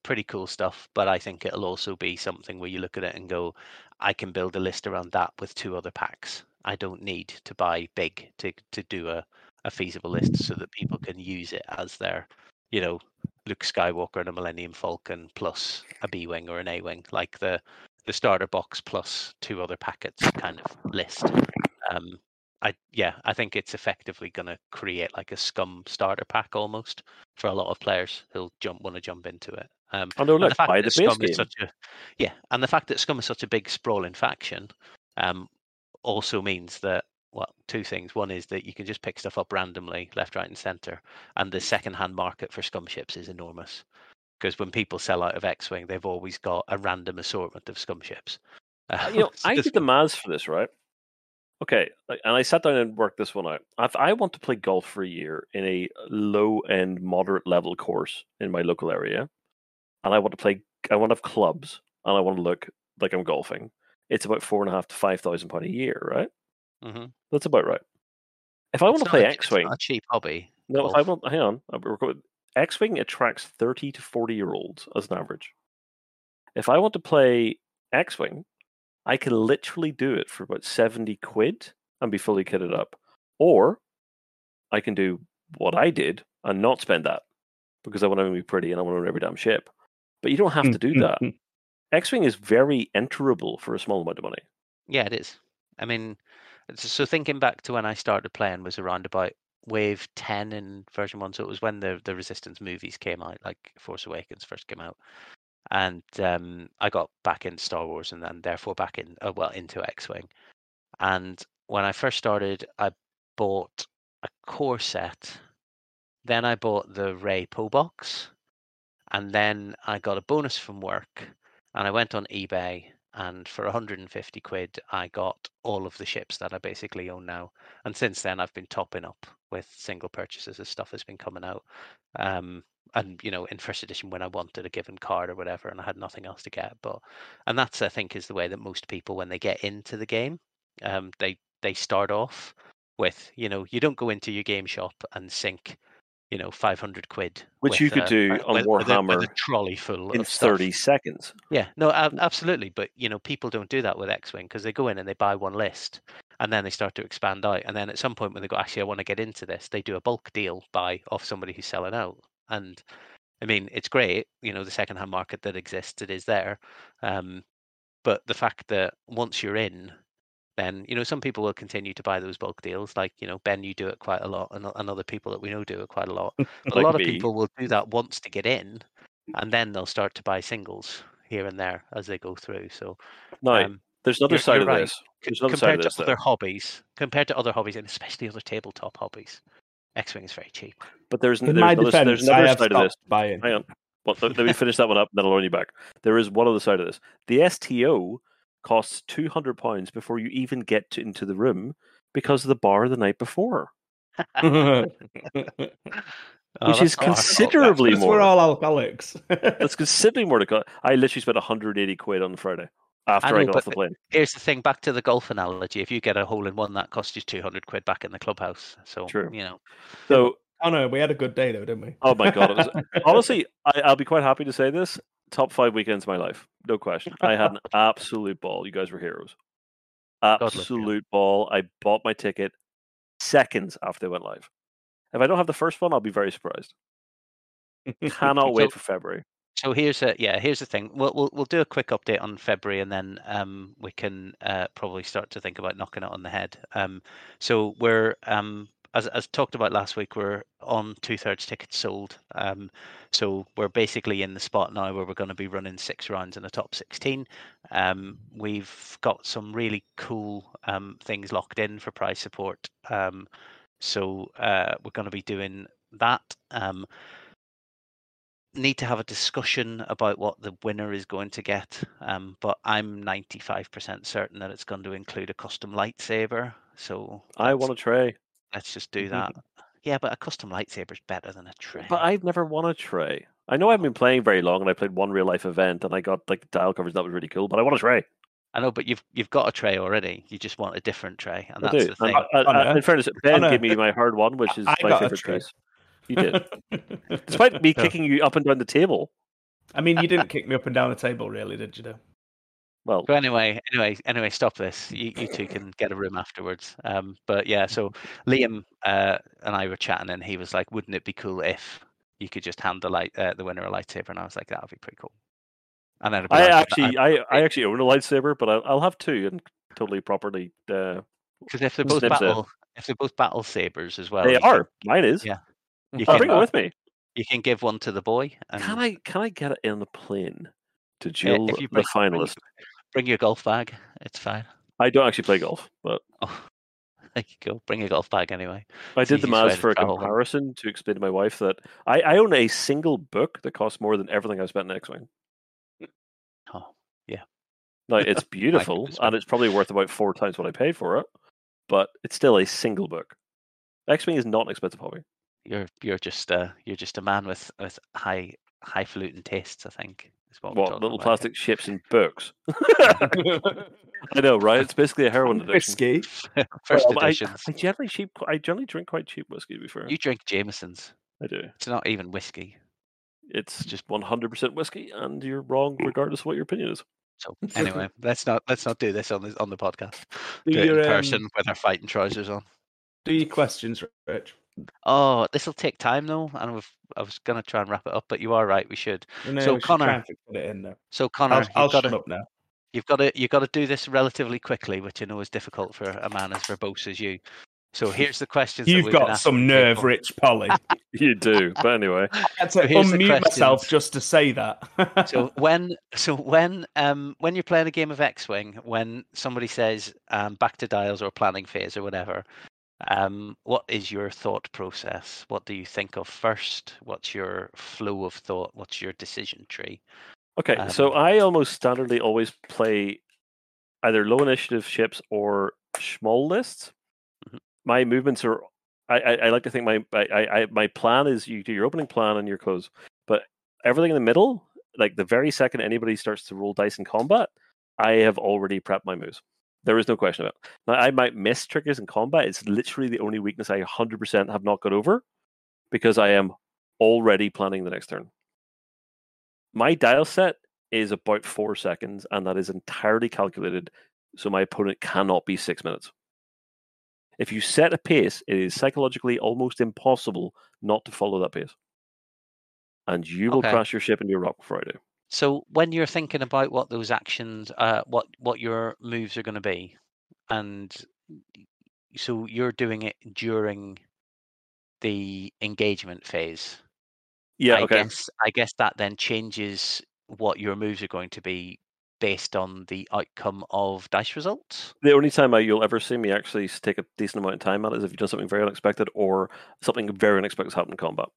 pretty cool stuff. But I think it'll also be something where you look at it and go, "I can build a list around that with two other packs. I don't need to buy big to to do a, a feasible list, so that people can use it as their, you know, Luke Skywalker and a Millennium Falcon plus a B wing or an A wing, like the." The starter box plus two other packets kind of list. Um, I yeah, I think it's effectively going to create like a scum starter pack almost for a lot of players who'll jump want to jump into it. Um, oh no, look, buy the base game. Such a, yeah, and the fact that Scum is such a big sprawling faction um, also means that well, two things. One is that you can just pick stuff up randomly, left, right, and centre, and the second-hand market for Scum ships is enormous. Because when people sell out of X Wing, they've always got a random assortment of scum ships. Uh, you know, I did the maths for this, right? Okay, and I sat down and worked this one out. If I want to play golf for a year in a low-end, moderate-level course in my local area, and I want to play, I want to have clubs, and I want to look like I'm golfing. It's about four and a half to five thousand pound a year, right? Mm-hmm. That's about right. If I want it's to play a, X Wing, it's not a cheap hobby. No, golf. I want. Hang on, we're going. X-Wing attracts thirty to forty-year-olds as an average. If I want to play X-Wing, I can literally do it for about seventy quid and be fully kitted up. Or I can do what I did and not spend that because I want to be pretty and I want to own every damn ship. But you don't have to do that. X-Wing is very enterable for a small amount of money. Yeah, it is. I mean, so thinking back to when I started playing was around about Wave ten in version one, so it was when the the Resistance movies came out, like Force Awakens first came out, and um I got back into Star Wars and then therefore back in uh, well into X-Wing. And when I first started, I bought a core set, then I bought the Ray Poe box, and then I got a bonus from work, and I went on eBay. And for one hundred fifty quid, I got all of the ships that I basically own now. And since then, I've been topping up with single purchases as stuff has been coming out. Um, and, you know, in first edition, when I wanted a given card or whatever, and I had nothing else to get. But and that's, I think, is the way that most people, when they get into the game, um, they, they start off with, you know, you don't go into your game shop and sink, you know, five hundred quid. Which with, you could uh, do on with, Warhammer. With a, with a trolley full in of thirty seconds. Yeah, no, absolutely. But, you know, people don't do that with X-Wing because they go in and they buy one list and then they start to expand out. And then at some point when they go, actually, I want to get into this, they do a bulk deal buy off somebody who's selling out. And, I mean, it's great. You know, the secondhand market that exists, it is there. Um, but the fact that once you're in, then, you know, some people will continue to buy those bulk deals. Like, you know, Ben, you do it quite a lot, and, and other people that we know do it quite a lot. But like a lot me. of people will do that once to get in, and then they'll start to buy singles here and there as they go through. So no, um, there's another side of right. this. There's another compared side of this, to though. other hobbies, compared to other hobbies, and especially other tabletop hobbies, X-Wing is very cheap. But there's, there's, another, defense, there's another side of this. Buying. Hang on. Well, let me finish that one up, and then I'll loan you back. There is one other side of this. The S T O costs two hundred pounds before you even get to, into the room because of the bar the night before. oh, which is considerably that's, that's more. We're all alcoholics. That's considerably more to go. I literally spent one hundred eighty quid on Friday after I, know, I got off the plane. Here's the thing, back to the golf analogy, if you get a hole in one, that costs you two hundred quid back in the clubhouse. So, True. you know. So Oh no, we had a good day though, didn't we? Oh my god! It was, honestly, I, I'll be quite happy to say this: top five weekends of my life, no question. I had an absolute ball. You guys were heroes. Absolute ball. I bought my ticket seconds after they went live. If I don't have the first one, I'll be very surprised. Cannot wait so, for February. So here's a yeah. Here's the thing. We'll we'll we'll do a quick update on February, and then um we can uh, probably start to think about knocking it on the head. Um, so we're um. As as talked about last week, we're on two-thirds tickets sold. Um, so we're basically in the spot now where we're going to be running six rounds in the top sixteen. Um, we've got some really cool um, things locked in for prize support. Um, so uh, we're going to be doing that. Um, need to have a discussion about what the winner is going to get. Um, but I'm ninety-five percent certain that it's going to include a custom lightsaber. So I want a tray. Let's just do that. Yeah, but a custom lightsaber is better than a tray. But I've never won a tray. I know I've been playing very long, and I played one real life event, and I got like dial covers. That was really cool. But I won a tray. I know, but you've you've got a tray already. You just want a different tray, and I that's do. the thing. I, I, I, in fairness, Ben gave me my hard one, which is I my favorite tray. You did, despite me no. kicking you up and down the table. I mean, you didn't kick me up and down the table, really, did you? Though? Well, so anyway, anyway, anyway, stop this. You, you two can get a room afterwards. Um, but yeah, so Liam uh, and I were chatting, and he was like, "Wouldn't it be cool if you could just hand the light uh, the winner a lightsaber?" And I was like, "That would be pretty cool." And then I actually, I, I actually own a lightsaber, but I'll, I'll have two and totally properly. Because uh, if they're both battle, it. if they're both battle sabers as well, they are. Can, mine is. Yeah, you I'll can bring it with me. You can give one to the boy. And... Can I? Can I get it in the plane to Jill, if you bring, the finalist? Bring your golf bag. It's fine. I don't actually play golf, but oh, there you go. Bring your golf bag anyway. I it's did the maths for a comparison to explain to my wife that I, I own a single book that costs more than everything I've spent on X Wing. Oh, yeah. Now it's beautiful, and it's probably worth about four times what I paid for it, but it's still a single book. X Wing is not an expensive hobby. You're you're just uh, you're just a man with with high highfalutin tastes, I think. What, what little about. plastic ships and books? I know, right? It's basically a heroin addiction. Whiskey, first well, edition. I, I generally cheap. I generally drink quite cheap whiskey. To be fair, you drink Jameson's. I do. It's not even whiskey. It's just one hundred percent whiskey, and you're wrong regardless of what your opinion is. So anyway, let's not let's not do this on this on the podcast. Do, do it your, in person um, with our fighting trousers on. Do your questions, Rich. Oh, this will take time though, and we've, I was going to try and wrap it up, but you are right. We should. No, so, we Connor, should put it in there. so Connor, so Connor, I'll, I'll shut up now. You've got to, you've got to do this relatively quickly, which I know is difficult for a man as verbose as you. So here's the questions. You've that got some nerve, people. Rich Polly. You do, but anyway, I had to so unmute myself just to say that. so when, so when, um, when you're playing a game of X-Wing, when somebody says um, back to dials or planning phase or whatever. Um, what is your thought process? What do you think of first? What's your flow of thought? What's your decision tree? Okay, um, so I almost standardly always play either low initiative ships or small lists. Mm-hmm. My movements are. I, I, I like to think my I, I my plan is you do your opening plan and your close, but everything in the middle, like the very second anybody starts to roll dice in combat, I have already prepped my moves. There is no question about it. Now, I might miss triggers in combat. It's literally the only weakness I one hundred percent have not got over because I am already planning the next turn. My dial set is about four seconds, and that is entirely calculated, so my opponent cannot be six minutes. If you set a pace, it is psychologically almost impossible not to follow that pace. And you will okay. crash your ship into your rock before I do. So when you're thinking about what those actions, uh, what what your moves are going to be, and so you're doing it during the engagement phase. Yeah, I okay. guess, I guess that then changes what your moves are going to be based on the outcome of dice results. The only time I, you'll ever see me actually take a decent amount of time at it is if you've done something very unexpected or something very unexpected has happened in combat.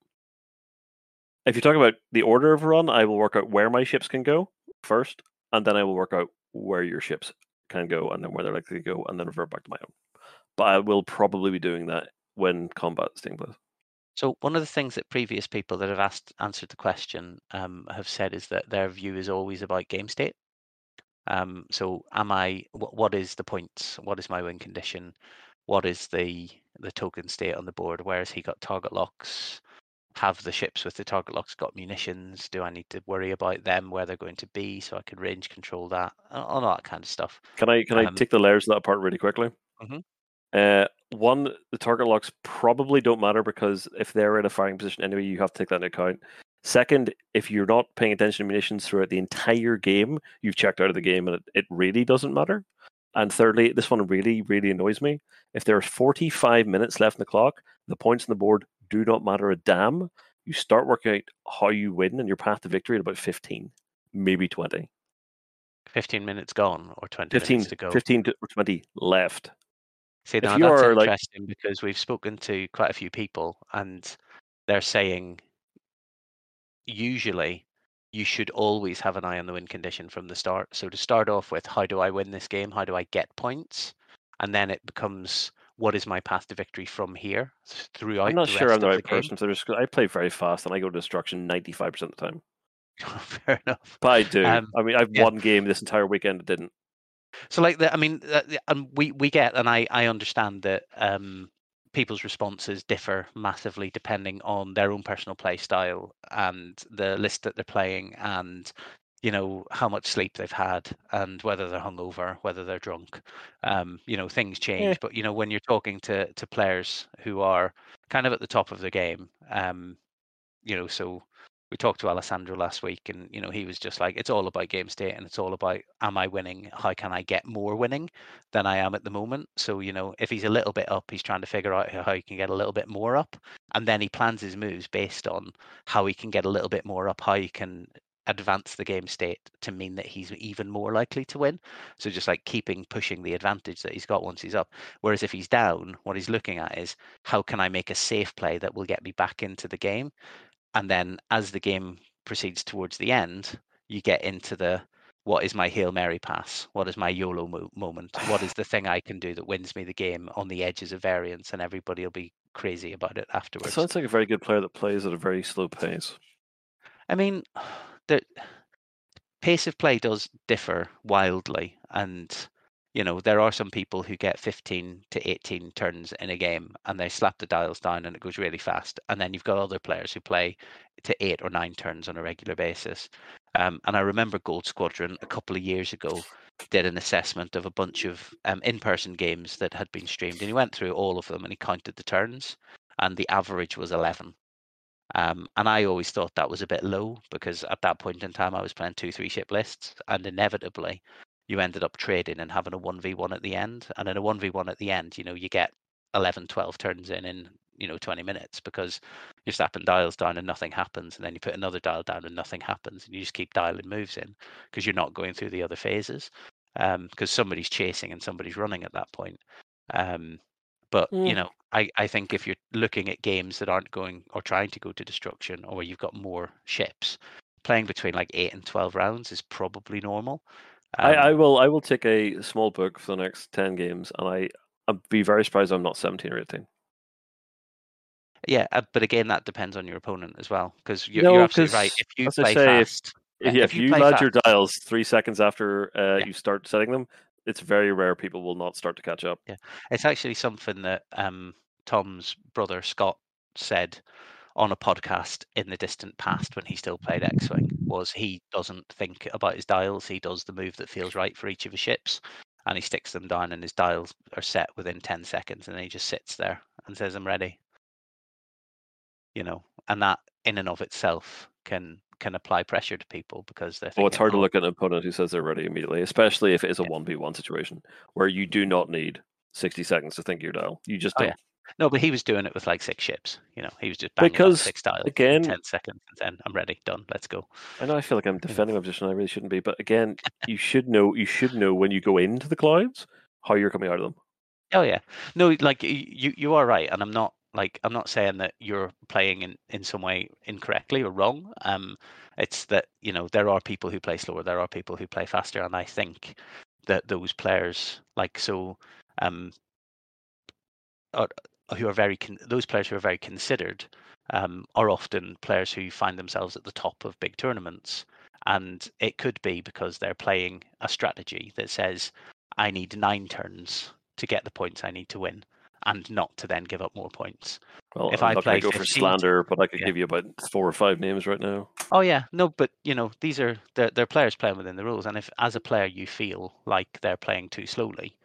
If you talk about the order of run, I will work out where my ships can go first, and then I will work out where your ships can go, and then where they're likely to go, and then revert back to my own. But I will probably be doing that when combat is taking place. So one of the things that previous people that have asked answered the question um, have said is that their view is always about game state. Um, so am I? What, what is the points? What is my win condition? what is the the token state on the board? Where has he got target locks? Have the ships with the target locks got munitions? Do I need to worry about them, where they're going to be, so I can range control that, all that kind of stuff? Can I can um, I take the layers of that apart really quickly? Mm-hmm. Uh, one, the target locks probably don't matter, because if they're in a firing position anyway, you have to take that into account. Second, if you're not paying attention to munitions throughout the entire game, you've checked out of the game, and it, it really doesn't matter. And thirdly, this one really, really annoys me. If there's forty-five minutes left in the clock, the points on the board do not matter a damn. You start working out how you win and your path to victory at about fifteen, maybe twenty. fifteen minutes gone, or twenty fifteen minutes to go. fifteen to twenty left. See, now that's are, interesting, like, because we've spoken to quite a few people, and they're saying usually you should always have an eye on the win condition from the start. So to start off with, how do I win this game? How do I get points? And then it becomes, what is my path to victory from here throughout? I'm not the sure rest I'm the right the person for this. I play very fast, and I go to destruction ninety-five percent of the time. Fair enough. But I do. Um, I mean, I've yeah. one game this entire weekend that didn't. So, like, the, I mean, the, and we, we get, and I, I understand that um, people's responses differ massively depending on their own personal play style and the list that they're playing, and, you know, how much sleep they've had, and whether they're hungover, whether they're drunk. Um, you know, things change. Yeah. But, you know, when you're talking to, to players who are kind of at the top of the game, um, you know, so... We talked to Alessandro last week, and, you know, he was just like, it's all about game state, and it's all about, am I winning? How can I get more winning than I am at the moment? So, you know, if he's a little bit up, he's trying to figure out how he can get a little bit more up. And then he plans his moves based on how he can get a little bit more up, how he can advance the game state to mean that he's even more likely to win. So just like keeping pushing the advantage that he's got once he's up. Whereas if he's down, what he's looking at is, how can I make a safe play that will get me back into the game? And then as the game proceeds towards the end, you get into the, what is my Hail Mary pass? What is my YOLO mo- moment? What is the thing I can do that wins me the game on the edges of variance? And everybody will be crazy about it afterwards. Sounds like a very good player that plays at a very slow pace. I mean, the pace of play does differ wildly. And, you know, there are some people who get fifteen to eighteen turns in a game, and they slap the dials down and it goes really fast. And then you've got other players who play to eight or nine turns on a regular basis. Um, and I remember Gold Squadron a couple of years ago did an assessment of a bunch of um, in-person games that had been streamed. And he went through all of them and he counted the turns, and the average was eleven. Um, and I always thought that was a bit low, because at that point in time I was playing two, three ship lists, and inevitably you ended up trading and having a one v one at the end. And in a one v one at the end, you know, you get eleven, twelve turns in in, you know, twenty minutes, because you're slapping dials down and nothing happens. And then you put another dial down and nothing happens. And you just keep dialing moves in, because you're not going through the other phases, um, because somebody's chasing and somebody's running at that point. Um, but, mm. you know, I, I think if you're looking at games that aren't going or trying to go to destruction, or you've got more ships, playing between like eight and twelve rounds is probably normal. Um, I, I will I will take a small book for the next ten games, and I, I'll be very surprised I'm not seventeen or eighteen. Yeah, but again, that depends on your opponent as well, because you're, no, you're absolutely right. If you play say, fast... If, yeah, if, if you, you load your dials three seconds after uh, yeah. you start setting them, it's very rare people will not start to catch up. Yeah, it's actually something that um, Tom's brother, Scott, said on a podcast in the distant past when he still played X Wing, was he doesn't think about his dials. He does the move that feels right for each of his ships, and he sticks them down, and his dials are set within ten seconds, and then he just sits there and says, I'm ready. You know, and that in and of itself can can apply pressure to people, because they're thinking, well, it's hard oh. to look at an opponent who says they're ready immediately, especially if it is a yeah. one v one situation where you do not need sixty seconds to think of your dial. You just don't. Oh, yeah. No, but he was doing it with like six ships. You know, he was just banging because, six dials again, in ten seconds, and then I'm ready, done, let's go. I know I feel like I'm defending my position. I really shouldn't be, but again, you should know. You should know when you go into the clouds how you're coming out of them. Oh yeah, no, like you, you are right, and I'm not like I'm not saying that you're playing in, in some way incorrectly or wrong. Um, it's that, you know, there are people who play slower, there are people who play faster, and I think that those players, like so, um, are. who are very con- those players who are very considered um, are often players who find themselves at the top of big tournaments, and it could be because they're playing a strategy that says, I need nine turns to get the points I need to win, and not to then give up more points. Well, if I'm I not play go for slander, but I could yeah. give you about four or five names right now. Oh yeah, no, but you know these are they're, they're players playing within the rules, and if as a player you feel like they're playing too slowly,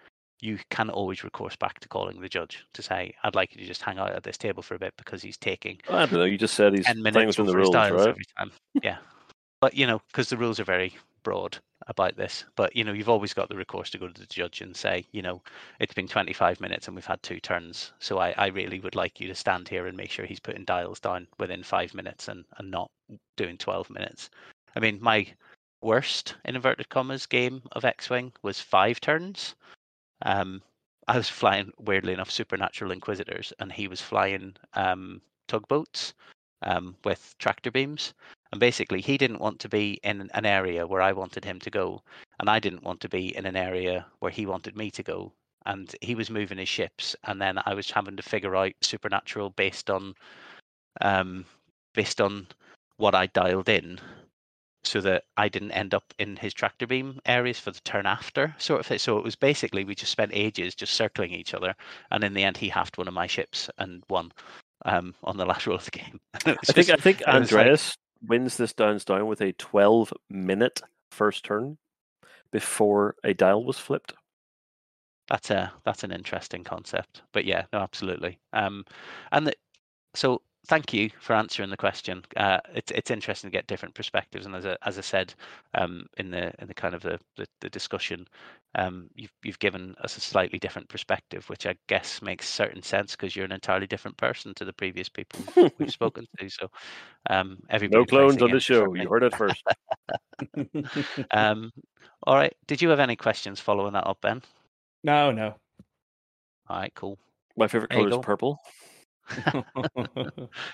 you can always recourse back to calling the judge to say, "I'd like you to just hang out at this table for a bit because he's taking." I don't know. You just said he's playing within the rules, right? Yeah, but you know, because the rules are very broad about this, but you know you've always got the recourse to go to the judge and say, you know, it's been twenty-five minutes and we've had two turns, so I, I really would like you to stand here and make sure he's putting dials down within five minutes and, and not doing twelve minutes. I mean, my worst, in inverted commas, game of X-Wing was five turns. Um, I was flying, weirdly enough, Supernatural Inquisitors, and he was flying um, tugboats um, with tractor beams. And basically, he didn't want to be in an area where I wanted him to go, and I didn't want to be in an area where he wanted me to go. And he was moving his ships, and then I was having to figure out Supernatural based on, um, based on what I dialed in, so that I didn't end up in his tractor beam areas for the turn after, sort of. So it was basically we just spent ages just circling each other, and in the end, he halved one of my ships and won um, on the last roll of the game. I just, think I think Andreas. Like, wins this downs down with a twelve minute first turn before a dial was flipped. That's a that's an interesting concept, but yeah, no, absolutely. Um, and the, so thank you for answering the question. Uh, it's it's interesting to get different perspectives, and as I, as I said um, in the in the kind of the the, the discussion, um, you've you've given us a slightly different perspective, which I guess makes certain sense because you're an entirely different person to the previous people we've spoken to. So um, everybody, no clones on the show. You heard it first. um, all right. Did you have any questions following that up, Ben? No, no. All right, cool. My favorite color is purple.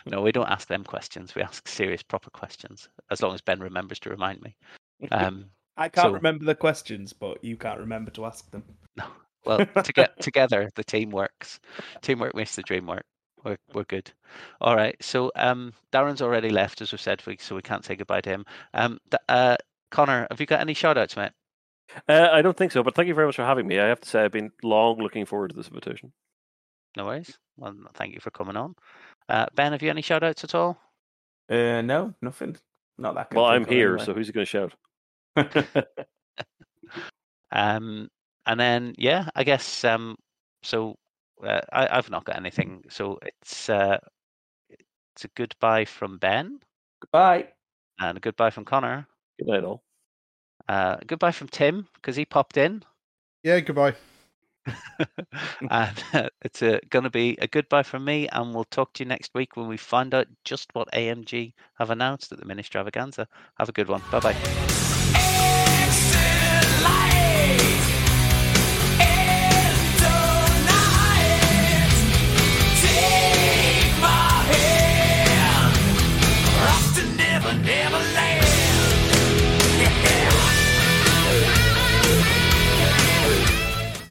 No, we don't ask them questions. We ask serious, proper questions. As long as Ben remembers to remind me. Um, I can't so... remember the questions, but you can't remember to ask them. No. Well, to get together, the team works. Teamwork makes the dream work. We're we're good. All right. So um, Darren's already left, as we've said, so we can't say goodbye to him. Um, uh, Connor, have you got any shout-outs, mate? Uh, I don't think so, but thank you very much for having me. I have to say, I've been long looking forward to this invitation. No worries. Well, thank you for coming on. Uh, Ben, have you any shout-outs at all? Uh, no, nothing. Not that good. Well, I'm here, anyway. So who's going to shout? um, and then, yeah, I guess, um, so uh, I, I've not got anything. So it's, uh, it's a goodbye from Ben. Goodbye. And a goodbye from Connor. Good night, all. Uh, goodbye from Tim, because he popped in. Yeah, goodbye. And uh, it's uh, going to be a goodbye from me, and we'll talk to you next week when we find out just what A M G have announced at the Mini Extravaganza. Have a good one. Bye bye.